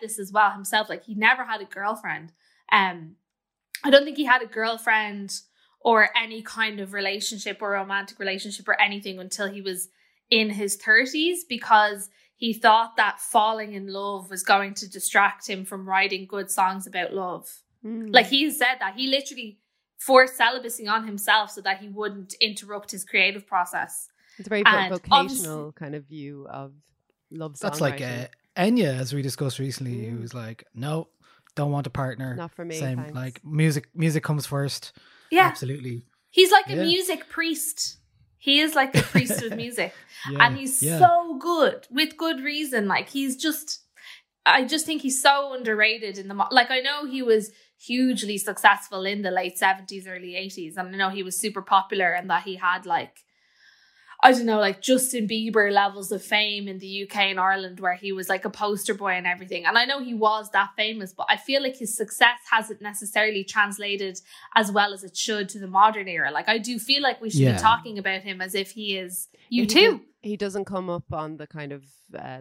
this as well himself, like he never had a girlfriend. I don't think he had a girlfriend or any kind of relationship or romantic relationship or anything until he was in his 30s, because he thought that falling in love was going to distract him from writing good songs about love. Mm. Like he said that he literally forced celibacy on himself so that he wouldn't interrupt his creative process. It's a very vocational kind of view of love songwriting. That's like Enya, as we discussed recently, who was like, no, don't want a partner. Not for me. Same, thanks. Like music comes first. Yeah, absolutely. He's like a music priest. He is like the priest of music. And he's so good, with good reason. Like he's just, I just think he's so underrated in the, like I know he was hugely successful in the late 70s, early 80s. And I know he was super popular and that he had like, I don't know, like Justin Bieber levels of fame in the UK and Ireland, where he was like a poster boy and everything. And I know he was that famous, but I feel like his success hasn't necessarily translated as well as it should to the modern era. Like I do feel like we should be talking about him as if he is U2. He doesn't come up on the kind of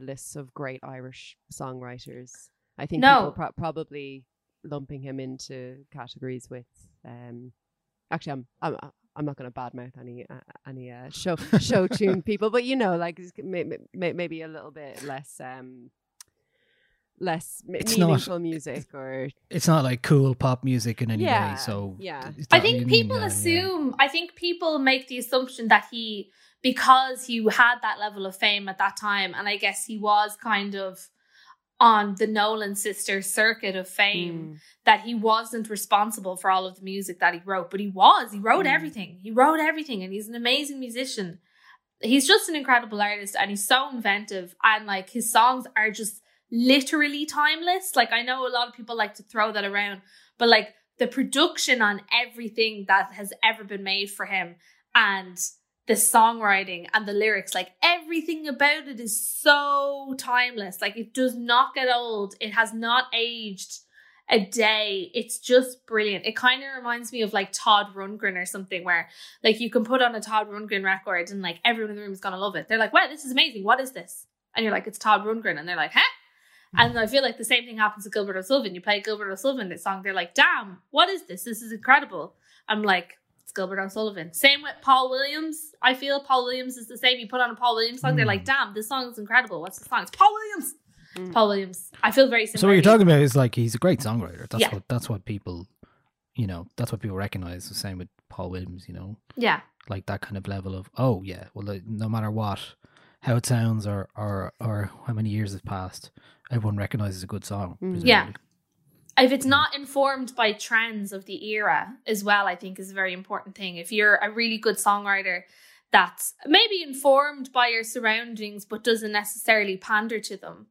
lists of great Irish songwriters. I think people probably lumping him into categories with... actually, I'm not going to badmouth any show tune people, but you know, like maybe a little bit less meaningful music, or it's not like cool pop music in any way. So I think people assume. I think people make the assumption that he, because he had that level of fame at that time, and I guess he was kind of on the Nolan sisters circuit of fame, that he wasn't responsible for all of the music that he wrote, but he was. He wrote everything, and he's an amazing musician. He's just an incredible artist, and he's so inventive, and like his songs are just literally timeless. Like I know a lot of people like to throw that around, but like the production on everything that has ever been made for him, and the songwriting and the lyrics, like everything about it is so timeless. Like it does not get old. It has not aged a day. It's just brilliant. It kind of reminds me of like Todd Rundgren or something, where like you can put on a Todd Rundgren record and like everyone in the room is going to love it. They're like, wow, this is amazing. What is this? And you're like, it's Todd Rundgren. And they're like, huh? And I feel like the same thing happens to Gilbert O'Sullivan. You play Gilbert O'Sullivan, this song, they're like, damn, what is this? This is incredible. I'm like, Gilbert O'Sullivan. Same with Paul Williams. I feel Paul Williams is the same. You put on a Paul Williams song, they're like, damn, this song is incredible. What's the song? It's Paul Williams. It's Paul Williams. I feel very similar. So what you're talking about is like he's a great songwriter. That's what people, you know, that's what people recognize. The same with Paul Williams, you know. Yeah. Like that kind of level of, oh yeah, well, like, no matter what, how it sounds or how many years have passed, everyone recognizes a good song. Presumably. Yeah. If it's not informed by trends of the era as well, I think is a very important thing. If you're a really good songwriter that's maybe informed by your surroundings but doesn't necessarily pander to them,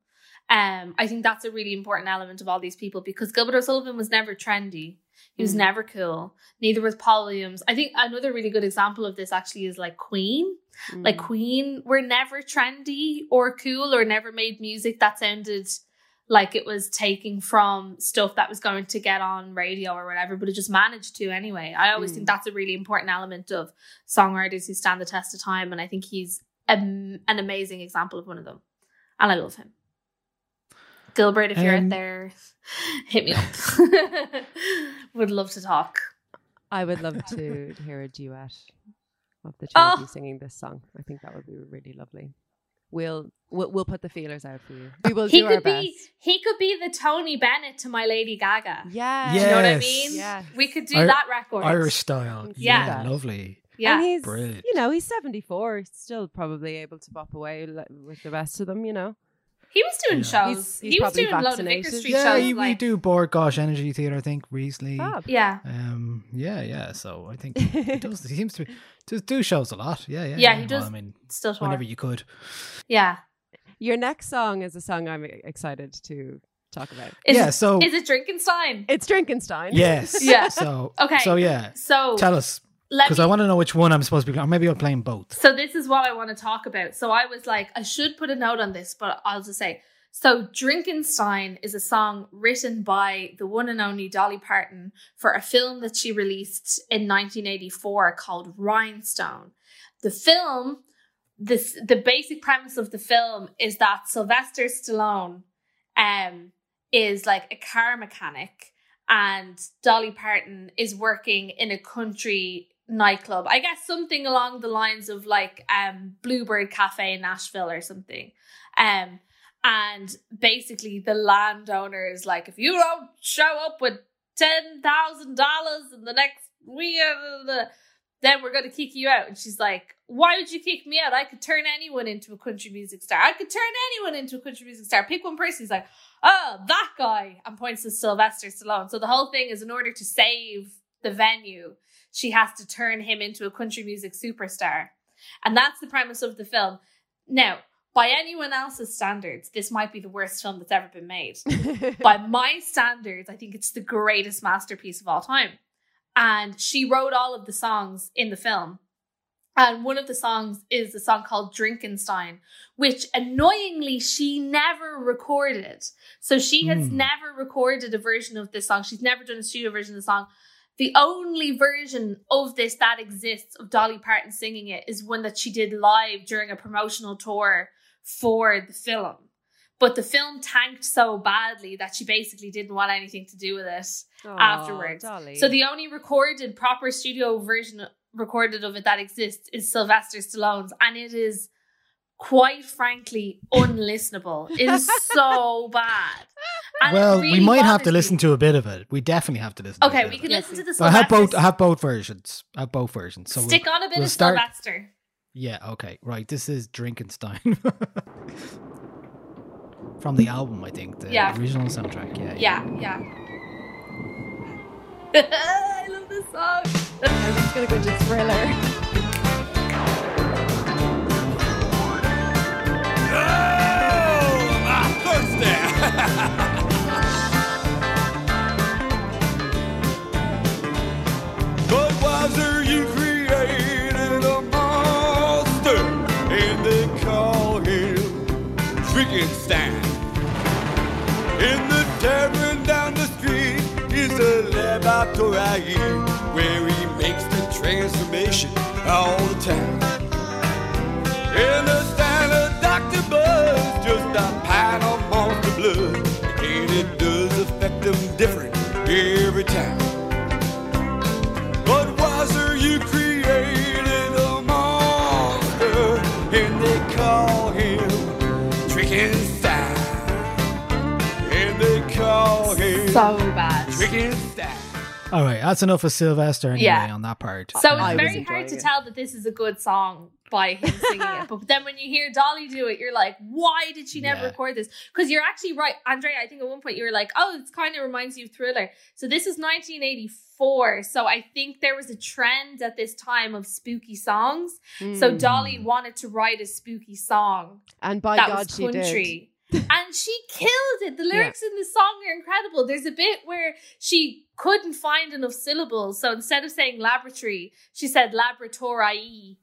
I think that's a really important element of all these people, because Gilbert O'Sullivan was never trendy. He was never cool. Neither was Paul Williams. I think another really good example of this actually is like Queen. Like Queen were never trendy or cool, or never made music that sounded... like it was taking from stuff that was going to get on radio or whatever, but it just managed to anyway. I always think that's a really important element of songwriters who stand the test of time. And I think he's an amazing example of one of them. And I love him. Gilbert, if you're out there, hit me up. Would love to talk. I would love to hear a duet of the two of you singing this song. I think that would be really lovely. We'll put the feelers out for you. We will do our best. He could be the Tony Bennett to my Lady Gaga. Yeah. Yes. You know what I mean? Yeah. We could do that record. Irish style. Yeah. Lovely. Yeah. And he's, brilliant. You know, he's 74. He's still probably able to bop away with the rest of them, you know. He was doing shows. He was doing loads of Vicar Street shows. Yeah, we do Borg Gosh Energy Theatre, I think, recently. Bob. Yeah. Yeah. So I think he seems to do shows a lot. Yeah. He does. Well, I mean, still whenever you could. Yeah. Your next song is a song I'm excited to talk about. Is it Drinkenstein? It's Drinkenstein. Yes. Yeah. So okay. So tell us. Because I want to know which one I'm supposed to be playing, or maybe I'll play them both. So this is what I want to talk about. So I was like, I should put a note on this, but I'll just say. So Drinkenstein is a song written by the one and only Dolly Parton for a film that she released in 1984 called Rhinestone. The film this, the basic premise of the film is that Sylvester Stallone is like a car mechanic and Dolly Parton is working in a country nightclub. I guess something along the lines of like Bluebird Cafe in Nashville or something. And basically the landowner is like, if you don't show up with $10,000 in the next week, then we're going to kick you out. And she's like, why would you kick me out? I could turn anyone into a country music star. Pick one person. He's like, oh, that guy. And points to Sylvester Stallone. So the whole thing is, in order to save the venue, she has to turn him into a country music superstar. And that's the premise of the film. Now, by anyone else's standards, this might be the worst film that's ever been made. By my standards, I think it's the greatest masterpiece of all time. And she wrote all of the songs in the film. And one of the songs is a song called Drinkenstein, which annoyingly she never recorded. So she has never recorded a version of this song. She's never done a studio version of the song. The only version of this that exists of Dolly Parton singing it is one that she did live during a promotional tour for the film. But the film tanked so badly that she basically didn't want anything to do with it afterwards. Dolly. So the only recorded proper studio version recorded of it that exists is Sylvester Stallone's. And it is, quite frankly, unlistenable. It is so bad. And well, really we might have to listen to a bit of it. We definitely have to listen to it. Okay, we can listen to the Sylvester. I have both versions. So stick on a bit of Sylvester. Yeah, okay, right. This is Drinkenstein. From the album, I think. The original soundtrack. Yeah. I love this song. I'm just going to go to Thriller. But wiser you created a monster, and they call him Drinkenstein. In the tavern down the street is a laboratory where he makes the transformation all the time. In the stand of Dr. Buzz, just a pint of monster blood. It does affect them different every time. But wiser you created a monster, and they call him Drinkenstein. And they call him so bad Drinkenstein. All right, that's enough of Sylvester anyway on that part. So it's very hard to tell that this is a good song by him singing it. But then when you hear Dolly do it, you're like, why did she never record this? Because you're actually right, Andrea. I think at one point you were like, oh, this kind of reminds you of Thriller. So this is 1984. So I think there was a trend at this time of spooky songs. So Dolly wanted to write a spooky song. And by God, she did. And she killed it. The lyrics in the song are incredible. There's a bit where she couldn't find enough syllables. So instead of saying laboratory, she said laboratory.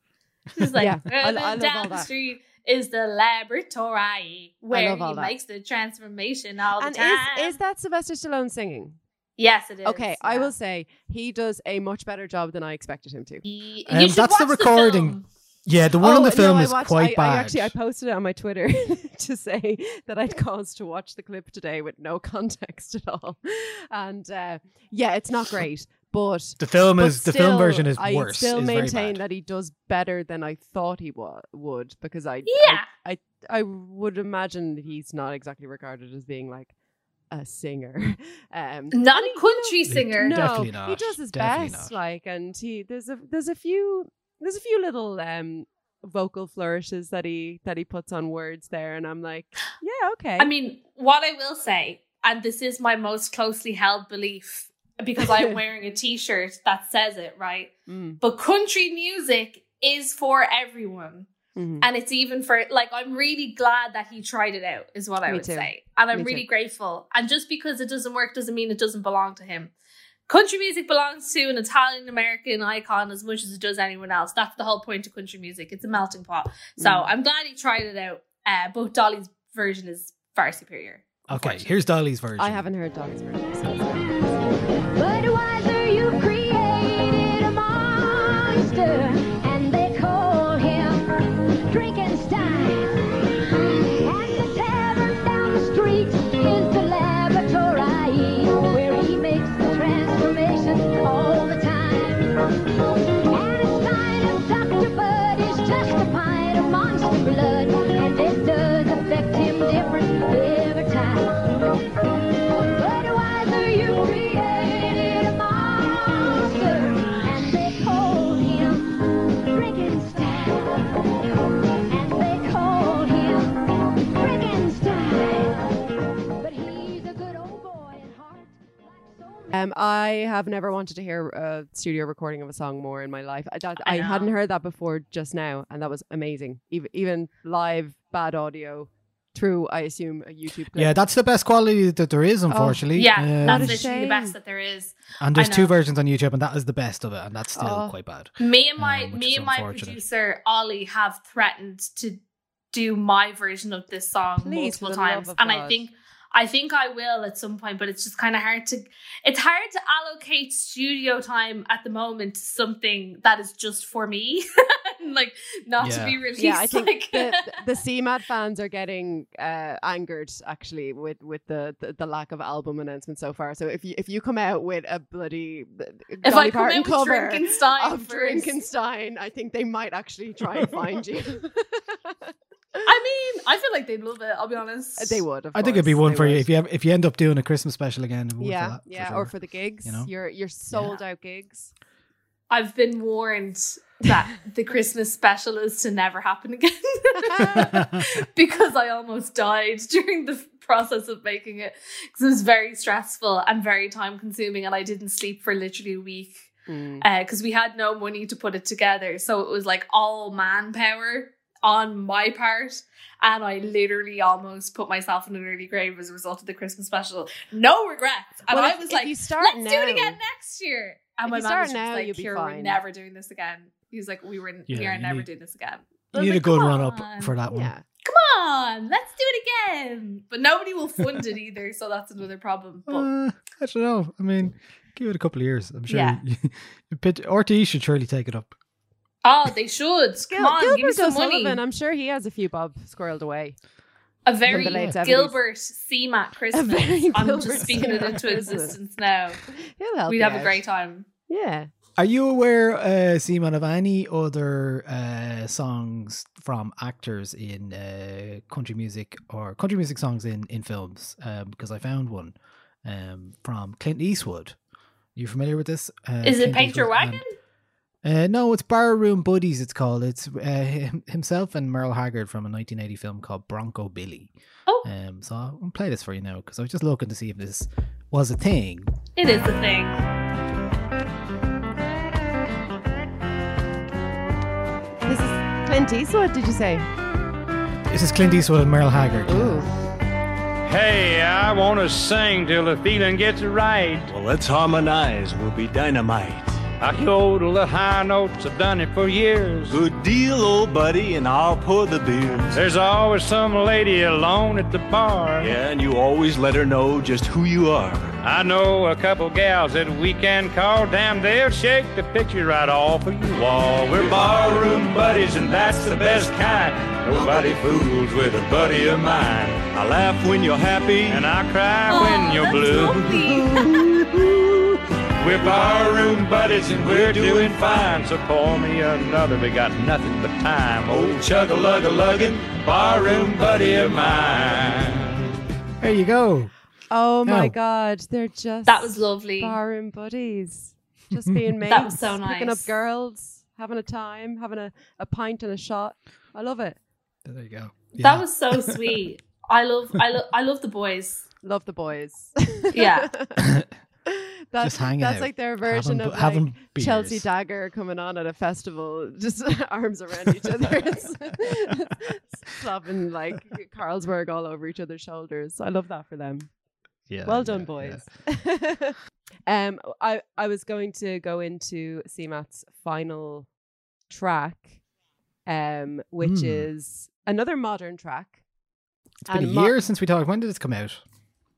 She's like, I down the street is the laboratory where he makes the transformation all the time. And is that Sylvester Stallone singing? Yes, it is. Okay, yeah. I will say he does a much better job than I expected him to. You should watch the recording. Film. Yeah, the one on the film is quite bad. I posted it on my Twitter to say that I'd cause to watch the clip today with no context at all. And it's not great. But the film version is worse. I still maintain that he does better than I thought he would because I would imagine he's not exactly regarded as being like a singer, not a country singer. No, definitely not. He does his best, there's a few little vocal flourishes that he puts on words there, and I'm like, yeah, okay. I mean, what I will say, and this is my most closely held belief, because I'm wearing a t-shirt that says it, right? But country music is for everyone. And it's even for, like, I'm really glad that he tried it out, is what I would say. And I'm really grateful. And just because it doesn't work doesn't mean it doesn't belong to him. Country music belongs to an Italian-American icon as much as it does anyone else. That's the whole point of country music. It's a melting pot. So I'm glad he tried it out. But Dolly's version is far superior. Okay, here's Dolly's version. I haven't heard Dolly's version. But wiser you created a monster, and they call him Drink. I have never wanted to hear a studio recording of a song more in my life. I hadn't heard that before just now, and that was amazing. Even live, bad audio through, I assume, a YouTube clip. Yeah, that's the best quality that there is, unfortunately. Yeah, that's literally the best that there is. And there's two versions on YouTube, and that is the best of it, and that's still quite bad. Me and my producer Ollie have threatened to do my version of this song multiple times, and God. I think I will at some point, but it's just kind of hard to... It's hard to allocate studio time at the moment to something that is just for me. To be released. Yeah, I think the CMAT fans are getting angered, actually, with the lack of album announcements so far. So if you come out with a bloody Dolly Parton cover of Frankenstein, I think they might actually try and find you. I mean, I feel like they'd love it, I'll be honest. They would, of course. I think it'd be one for you. If you end up doing a Christmas special again, for sure. Or for the gigs. You know? Your sold-out gigs. I've been warned that the Christmas special is to never happen again. Because I almost died during the process of making it. Because it was very stressful and very time-consuming, and I didn't sleep for literally a week. Because we had no money to put it together. So it was like all manpower on my part, and I literally almost put myself in an early grave as a result of the Christmas special. No regrets. And I was like, let's do it again next year. And my manager was like, Ciara, we're never doing this again. He was like, we are never doing this again. You need a good run-up for that one. Yeah. Come on, let's do it again. But nobody will fund it either, so that's another problem. But I don't know. I mean, give it a couple of years. I'm sure RTE should surely take it up. Oh, they should. Come on, Gilbert give me some O'Sullivan, money. I'm sure he has a few bob squirreled away. A very Gilbert CMAT Christmas. I'm just speaking it into existence now. We'd have a great time. Yeah. Are you aware, CMAT, of any other songs from actors in country music or country music songs in films? Because I found one from Clint Eastwood. Are you familiar with this? Is it Paint Your Wagon? No, it's Bar Room Buddies, it's called. It's himself and Merle Haggard from a 1980 film called Bronco Billy. Oh. So I'll play this for you now, because I was just looking to see if this was a thing. It is a thing. This is Clint Eastwood, did you say? This is Clint Eastwood and Merle Haggard. Ooh. Hey, I want to sing till the feeling gets right. Well, let's harmonize, we'll be dynamite. I yodel the high notes, I've done it for years. Good deal, old buddy, and I'll pour the beers. There's always some lady alone at the bar. Yeah, and you always let her know just who you are. I know a couple gals that we can call. Damn, they'll shake the picture right off of you all. We're barroom buddies, and that's the best kind. Nobody fools with a buddy of mine. I laugh when you're happy, and I cry when you're blue. We're barroom buddies and we're doing fine. So pour me another, we got nothing but time. Old chug-a-lug-a-luggin', barroom buddy of mine. There you go. Oh my God, they're just... That was lovely. Barroom buddies. Just being mates. That was so nice. Picking up girls, having a time, having a pint and a shot. I love it. There you go. Yeah. That was so sweet. I love the boys. Love the boys. Yeah. Just hanging out. That's like their version of like Chelsea Dagger coming on at a festival, just arms around each other, slapping like Carlsberg all over each other's shoulders. I love that for them. Yeah, well done, boys. Yeah. I was going to go into CMAT's final track, which is another modern track. It's been a year since we talked. When did this come out?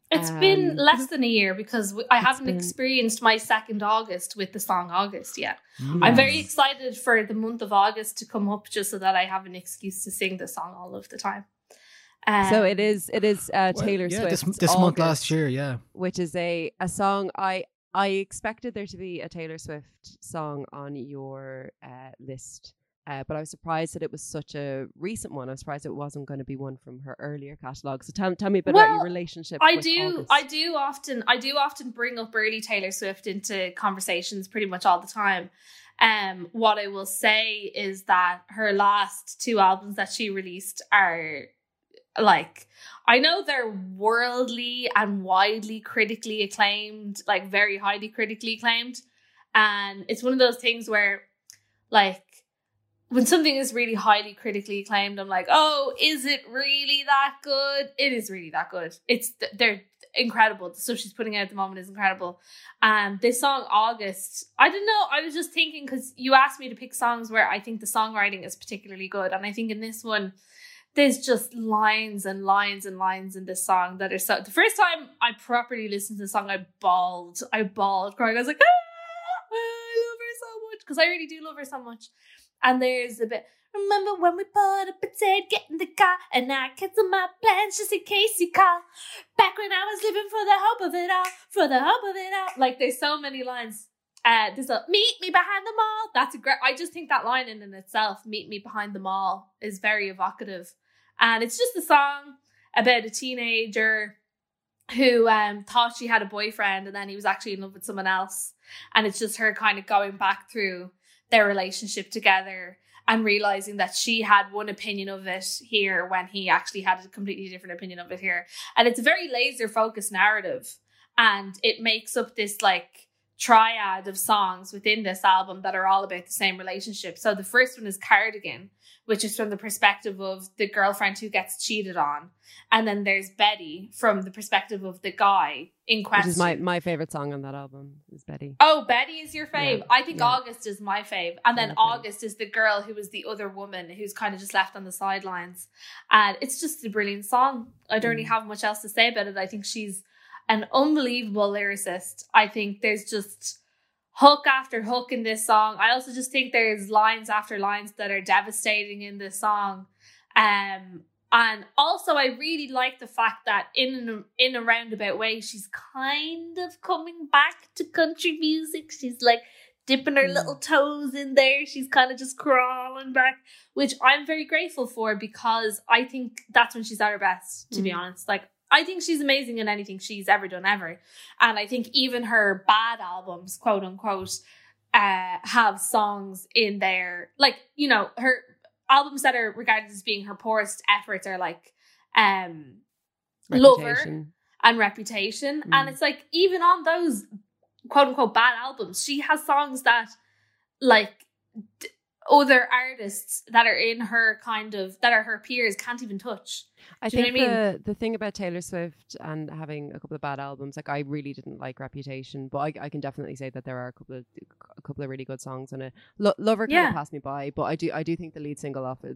It's been less than a year, because I haven't experienced my second August with the song August yet. Yes. I'm very excited for the month of August to come up, just so that I have an excuse to sing the song all of the time. So it is Taylor Swift. This August, month last year, yeah. Which is a song I expected there to be a Taylor Swift song on your list. But I was surprised that it was such a recent one. I was surprised it wasn't going to be one from her earlier catalogue. So tell me a bit about your relationship with August. I do often bring up early Taylor Swift into conversations pretty much all the time. What I will say is that her last two albums that she released are like, I know they're worldly and widely critically acclaimed, like very highly critically acclaimed. And it's one of those things where, like, when something is really highly critically acclaimed, I'm like, oh, is it really that good? It is really that good. They're incredible. The stuff she's putting out at the moment is incredible. And this song, August, I don't know. I was just thinking, because you asked me to pick songs where I think the songwriting is particularly good. And I think in this one, there's just lines and lines and lines in this song that are so... The first time I properly listened to the song, I bawled crying. I was like, ah, I love her so much. Because I really do love her so much. And there's a bit, remember when we put up a tent, get in the car, and I cancelled my plans just in case you call. Back when I was living for the hope of it all, for the hope of it all. Like, there's so many lines. There's a, meet me behind the mall. That's a great, I just think that line in and itself, meet me behind the mall, is very evocative. And it's just a song about a teenager who thought she had a boyfriend, and then he was actually in love with someone else. And it's just her kind of going back through their relationship together and realizing that she had one opinion of it here when he actually had a completely different opinion of it here. And it's a very laser focused narrative, and it makes up this like triad of songs within this album that are all about the same relationship. So the first one is Cardigan, which is from the perspective of the girlfriend who gets cheated on. And then there's Betty from the perspective of the guy in question. Which is my favourite song on that album, is Betty. Oh, Betty is your fave. Yeah. I think August is my fave. And then August is the girl who was the other woman who's kind of just left on the sidelines. And it's just a brilliant song. I don't really have much else to say about it. I think she's an unbelievable lyricist. I think there's just... hook after hook in this song. I also just think there's lines after lines that are devastating in this song. And also I really like the fact that in a roundabout way, she's kind of coming back to country music. She's like dipping her little toes in there. She's kind of just crawling back, which I'm very grateful for, because I think that's when she's at her best, to be honest. Like, I think she's amazing in anything she's ever done ever. And I think even her bad albums, quote unquote, have songs in there. Like, you know, her albums that are regarded as being her poorest efforts are like Lover and Reputation. And it's like, even on those quote unquote bad albums, she has songs that like... other artists that are in her kind of, that are her peers, can't even touch. The thing about Taylor Swift and having a couple of bad albums, like I really didn't like Reputation, but I can definitely say that there are a couple of really good songs on it. Lover kind of passed me by, but I do think the lead single off the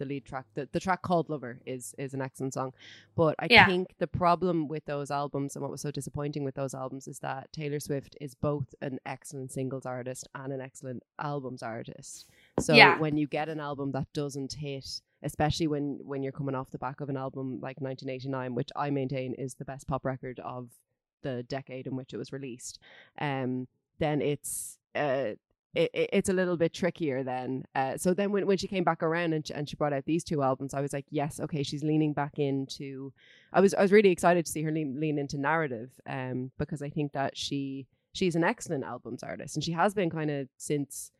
lead track, the track called Lover is an excellent song. But I think the problem with those albums, and what was so disappointing with those albums, is that Taylor Swift is both an excellent singles artist and an excellent albums artist. So when you get an album that doesn't hit, especially when you're coming off the back of an album like 1989, which I maintain is the best pop record of the decade in which it was released, then it's it's a little bit trickier then. So then when she came back around and she brought out these two albums, I was like, yes, okay, she's leaning back into... I was really excited to see her lean into narrative, because I think that she's an excellent albums artist, and she has been kind of since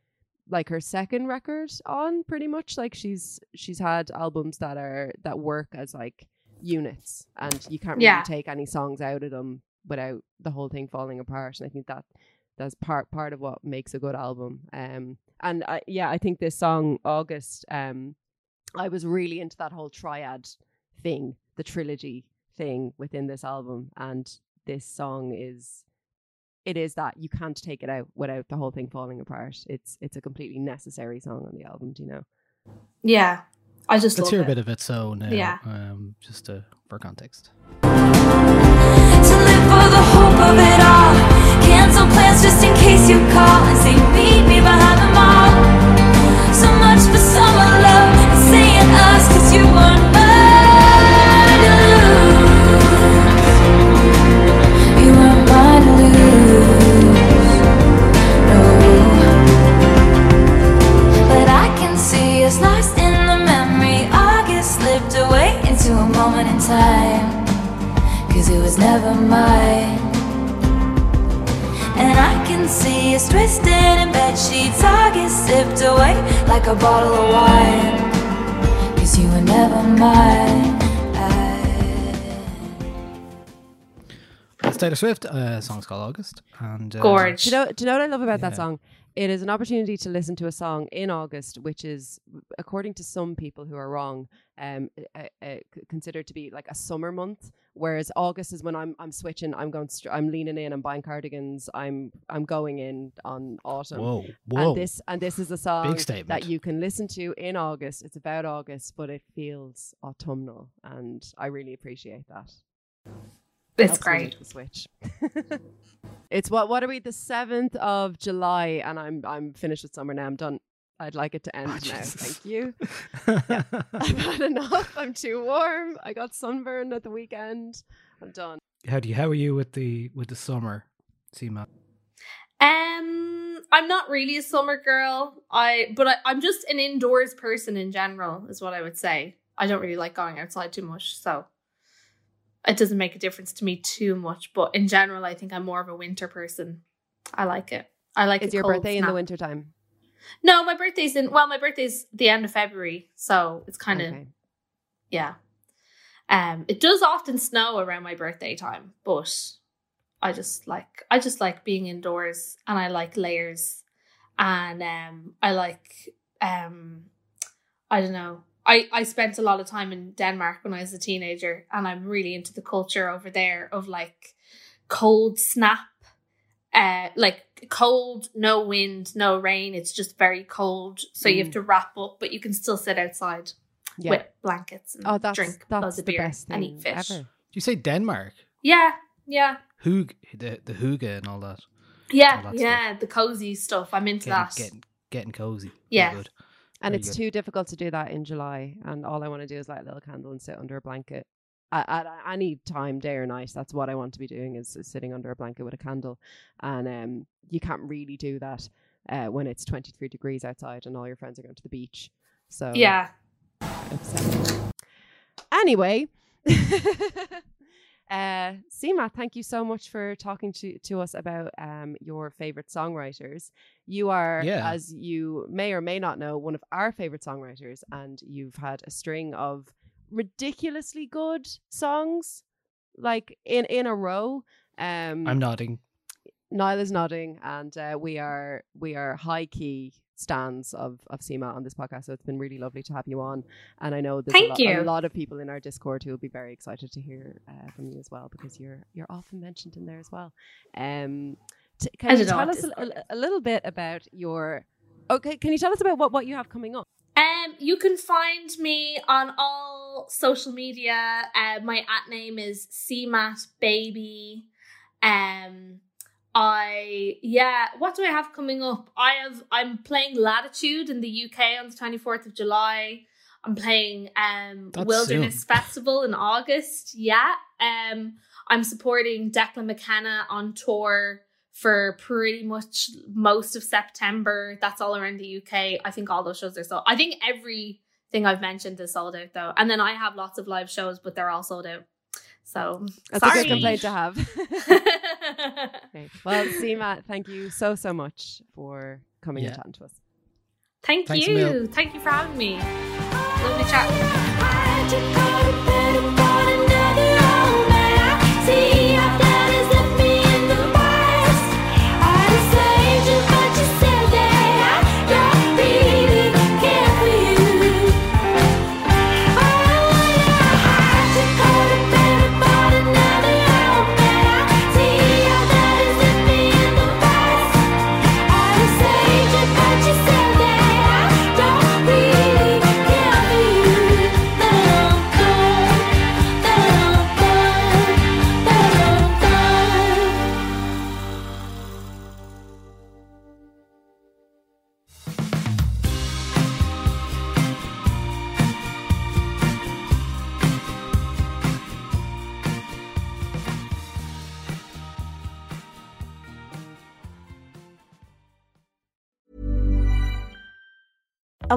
like her second record on, pretty much. Like she's had albums that work as like units, and you can't really take any songs out of them without the whole thing falling apart. And I think that that's part of what makes a good album. I think this song, August, I was really into that whole triad thing, the trilogy thing within this album. And this song is that you can't take it out without the whole thing falling apart. It's a completely necessary song on the album, do you know? Yeah, I just Let's hear a bit of it, so now, just for context. To live for the hope of it all. Cancel plans just in case you call and say meet me behind the mall. So much for someone love and saying us, cause you want mine to lose. You want mine to lose. No, but I can see us lost in the memory. August slipped away into a moment in time, cause it was never mine. And I can see us twisted in bedsheets. August sipped away like a bottle of wine, cause you were never mine. That's Taylor Swift, song's called August. And gorge. Do you know what I love about that song? It is an opportunity to listen to a song in August, which is, according to some people who are wrong, considered to be like a summer month. Whereas August is when I'm switching, I'm leaning in, I'm buying cardigans, I'm going in on autumn. Whoa! And this is a song that you can listen to in August. It's about August, but it feels autumnal, and I really appreciate that. It's great. Switch. It's what are we? The 7th of July, and I'm finished with summer now. I'm done. I'd like it to end now. Thank you. Yeah. I've had enough. I'm too warm. I got sunburned at the weekend. I'm done. How are you with the summer, CMAT? I'm not really a summer girl. I'm just an indoors person in general, is what I would say. I don't really like going outside too much, so it doesn't make a difference to me too much, but in general, I think I'm more of a winter person. I like it. Is your birthday in the wintertime? No, my birthday's my birthday's the end of February, so it's kind of, yeah. It does often snow around my birthday time, but I just like being indoors, and I like layers, and I like, I don't know. I spent a lot of time in Denmark when I was a teenager, and I'm really into the culture over there of like cold snap, like cold, no wind, no rain. It's just very cold. So you have to wrap up, but you can still sit outside with blankets and drink loads of beer and eat fish. Ever. You say Denmark? Yeah, yeah. The hygge and all that. Yeah, all that stuff. The cozy stuff. I'm into that. Getting cozy. Yeah. Good. And it's too difficult to do that in July. And all I want to do is light a little candle and sit under a blanket. At any time, day or night, that's what I want to be doing is sitting under a blanket with a candle. And you can't really do that when it's 23 degrees outside and all your friends are going to the beach. So yeah. Anyway, CMAT, thank you so much for talking to us about your favorite songwriters. You are, as you may or may not know, one of our favorite songwriters, and you've had a string of ridiculously good songs, like in a row. I'm nodding. Niall is nodding, and we are high key stans of CMAT on this podcast. So it's been really lovely to have you on, and I know there's a lot of people in our Discord who will be very excited to hear from you as well, because you're often mentioned in there as well. Can you tell us a little bit about Can you tell us about what you have coming up? You can find me on all social media. My at name is CMAT Baby. What do I have coming up? I'm playing Latitude in the UK on the 24th of July. I'm playing Wilderness Festival in August. Yeah. I'm supporting Declan McKenna on tour for pretty much most of September. That's all around the UK. I think all those shows are sold. I think everything I've mentioned is sold out though. And then I have lots of live shows, but they're all sold out. So that's a good complaint to have. Okay. Well, CMAT, thank you so much for coming and chatting to us. Thanks you. Mil. Thank you for having me. Lovely chat. A